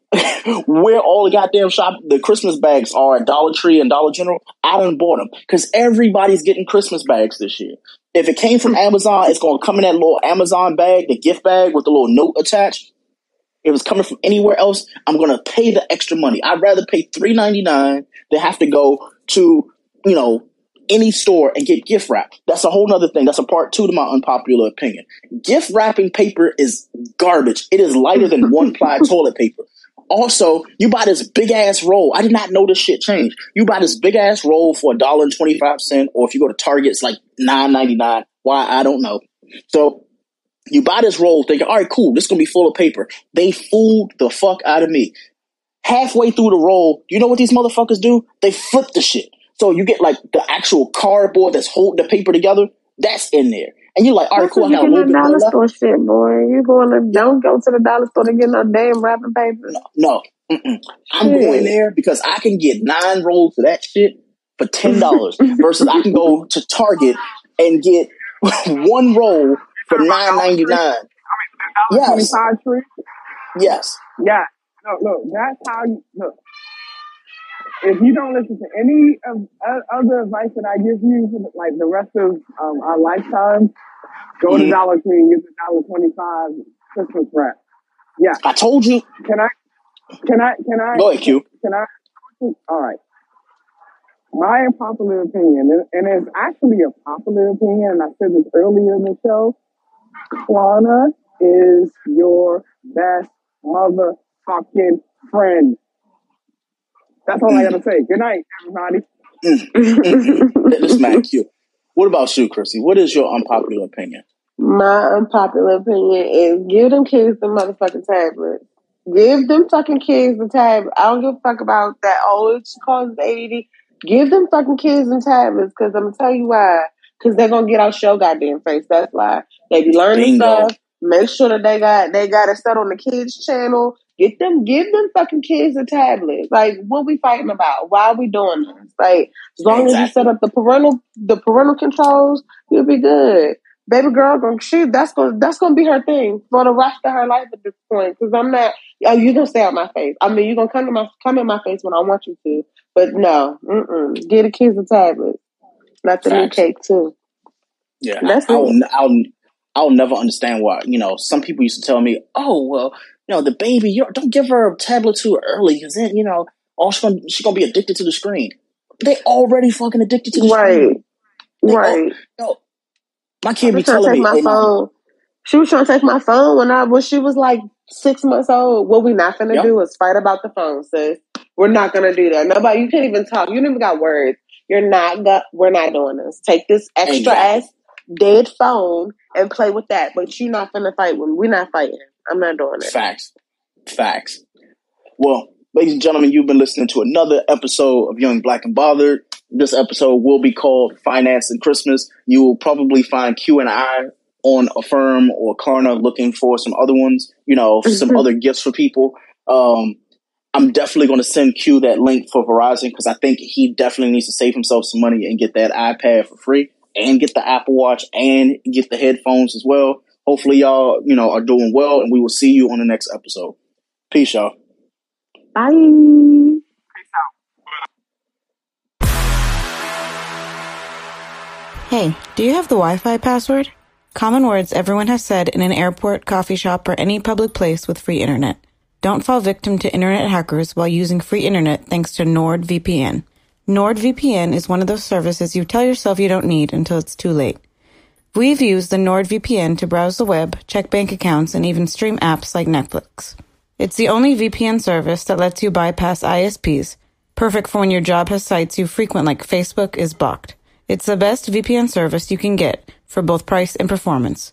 where all the goddamn shop, the Christmas bags are at Dollar Tree and Dollar General, I done bought them because everybody's getting Christmas bags this year. If it came from Amazon, it's going to come in that little Amazon bag, the gift bag with the little note attached. If it's coming from anywhere else, I'm going to pay the extra money. I'd rather pay three ninety-nine than have to go to, you know, any store and get gift wrap. That's a whole nother thing. That's a part two to my unpopular opinion. Gift wrapping paper is garbage. It is lighter than one ply toilet paper. Also, you buy this big ass roll. I did not know this shit changed. You buy this big ass roll for a dollar and twenty-five cents, or if you go to Target, it's like nine ninety-nine. Why? I don't know. So you buy this roll thinking, all right, cool, this is gonna be full of paper. They fooled the fuck out of me. Halfway through the roll, you know what these motherfuckers do? They flip the shit. So you get like the actual cardboard that's holding the paper together. That's in there. And you're like, all right, cool, I got a little bit more left. Dollar store shit, boy. You going to, don't go to the dollar store to get no damn wrapping paper. No, no. I'm going there because I can get nine rolls of that shit for ten dollars versus I can go to Target and get one roll for nine ninety-nine. Yes. Yes. Yeah. No, look, that's how you, look. If you don't listen to any of uh, other advice that I give you for the, like the rest of um, our lifetime, go mm-hmm. to Dollar Tree and get the dollar twenty-five Christmas wrap. Yeah, I told you. Can I? Can I? Can I? Go ahead, Q. Can I? All right. My unpopular opinion, and it's actually a popular opinion, and I said this earlier in the show. Klarna is your best motherfucking friend. That's all mm. I gotta say. Good night, everybody. Mm. This man cute. What about you, Chrissy? What is your unpopular opinion? My unpopular opinion is give them kids the motherfucking tablet. Give them fucking kids the tablet. I don't give a fuck about that. Oh, it causes A D D. Give them fucking kids the tablets, because I'm gonna tell you why. Because they're gonna get out your goddamn face. That's why. They be learning Bingo. Stuff. Make sure that they got they got it set on the kids' channel. Get them, give them fucking kids a tablet. Like, what we fighting about? Why are we doing this? Like, as long exactly. as you set up the parental, the parental controls, you'll be good. Baby girl, gonna shoot. That's gonna, that's gonna be her thing for the rest of her life at this point. Because I'm not. Oh, you're gonna stay out my face. I mean, you're gonna come to my, come in my face when I want you to. But no, mm-mm. Get the kids a tablet. Not the new cake too. Yeah, that's I'll, it. I'll, I'll, I'll never understand why. You know, some people used to tell me, "Oh, well." You know, the baby, you don't give her a tablet too early because then, you know, all she's going she gonna to be addicted to the screen. They already fucking addicted to the right. screen. They right. All, you know, my kid be telling me. My phone. She was trying to take my phone when I when she was like six months old. What we not going to yep. do is fight about the phone, sis. We're not going to do that. Nobody, you can't even talk. You never got words. You're not, got, we're not doing this. Take this extra ass exactly. dead phone and play with that. But you're not going to fight when we're not fighting. I'm not doing it. Facts. Facts. Well, ladies and gentlemen, you've been listening to another episode of Young Black and Bothered. This episode will be called Finance and Christmas. You will probably find Q and I on Affirm or Klarna looking for some other ones, you know, some other gifts for people. Um, I'm definitely going to send Q that link for Verizon because I think he definitely needs to save himself some money and get that iPad for free and get the Apple Watch and get the headphones as well. Hopefully y'all, you know, are doing well, and we will see you on the next episode. Peace, y'all. Bye. Peace out. Hey, do you have the Wi-Fi password? Common words everyone has said in an airport, coffee shop, or any public place with free internet. Don't fall victim to internet hackers while using free internet thanks to NordVPN. NordVPN is one of those services you tell yourself you don't need until it's too late. We've used the NordVPN to browse the web, check bank accounts, and even stream apps like Netflix. It's the only V P N service that lets you bypass I S Ps, perfect for when your job has sites you frequent like Facebook is blocked. It's the best V P N service you can get, for both price and performance.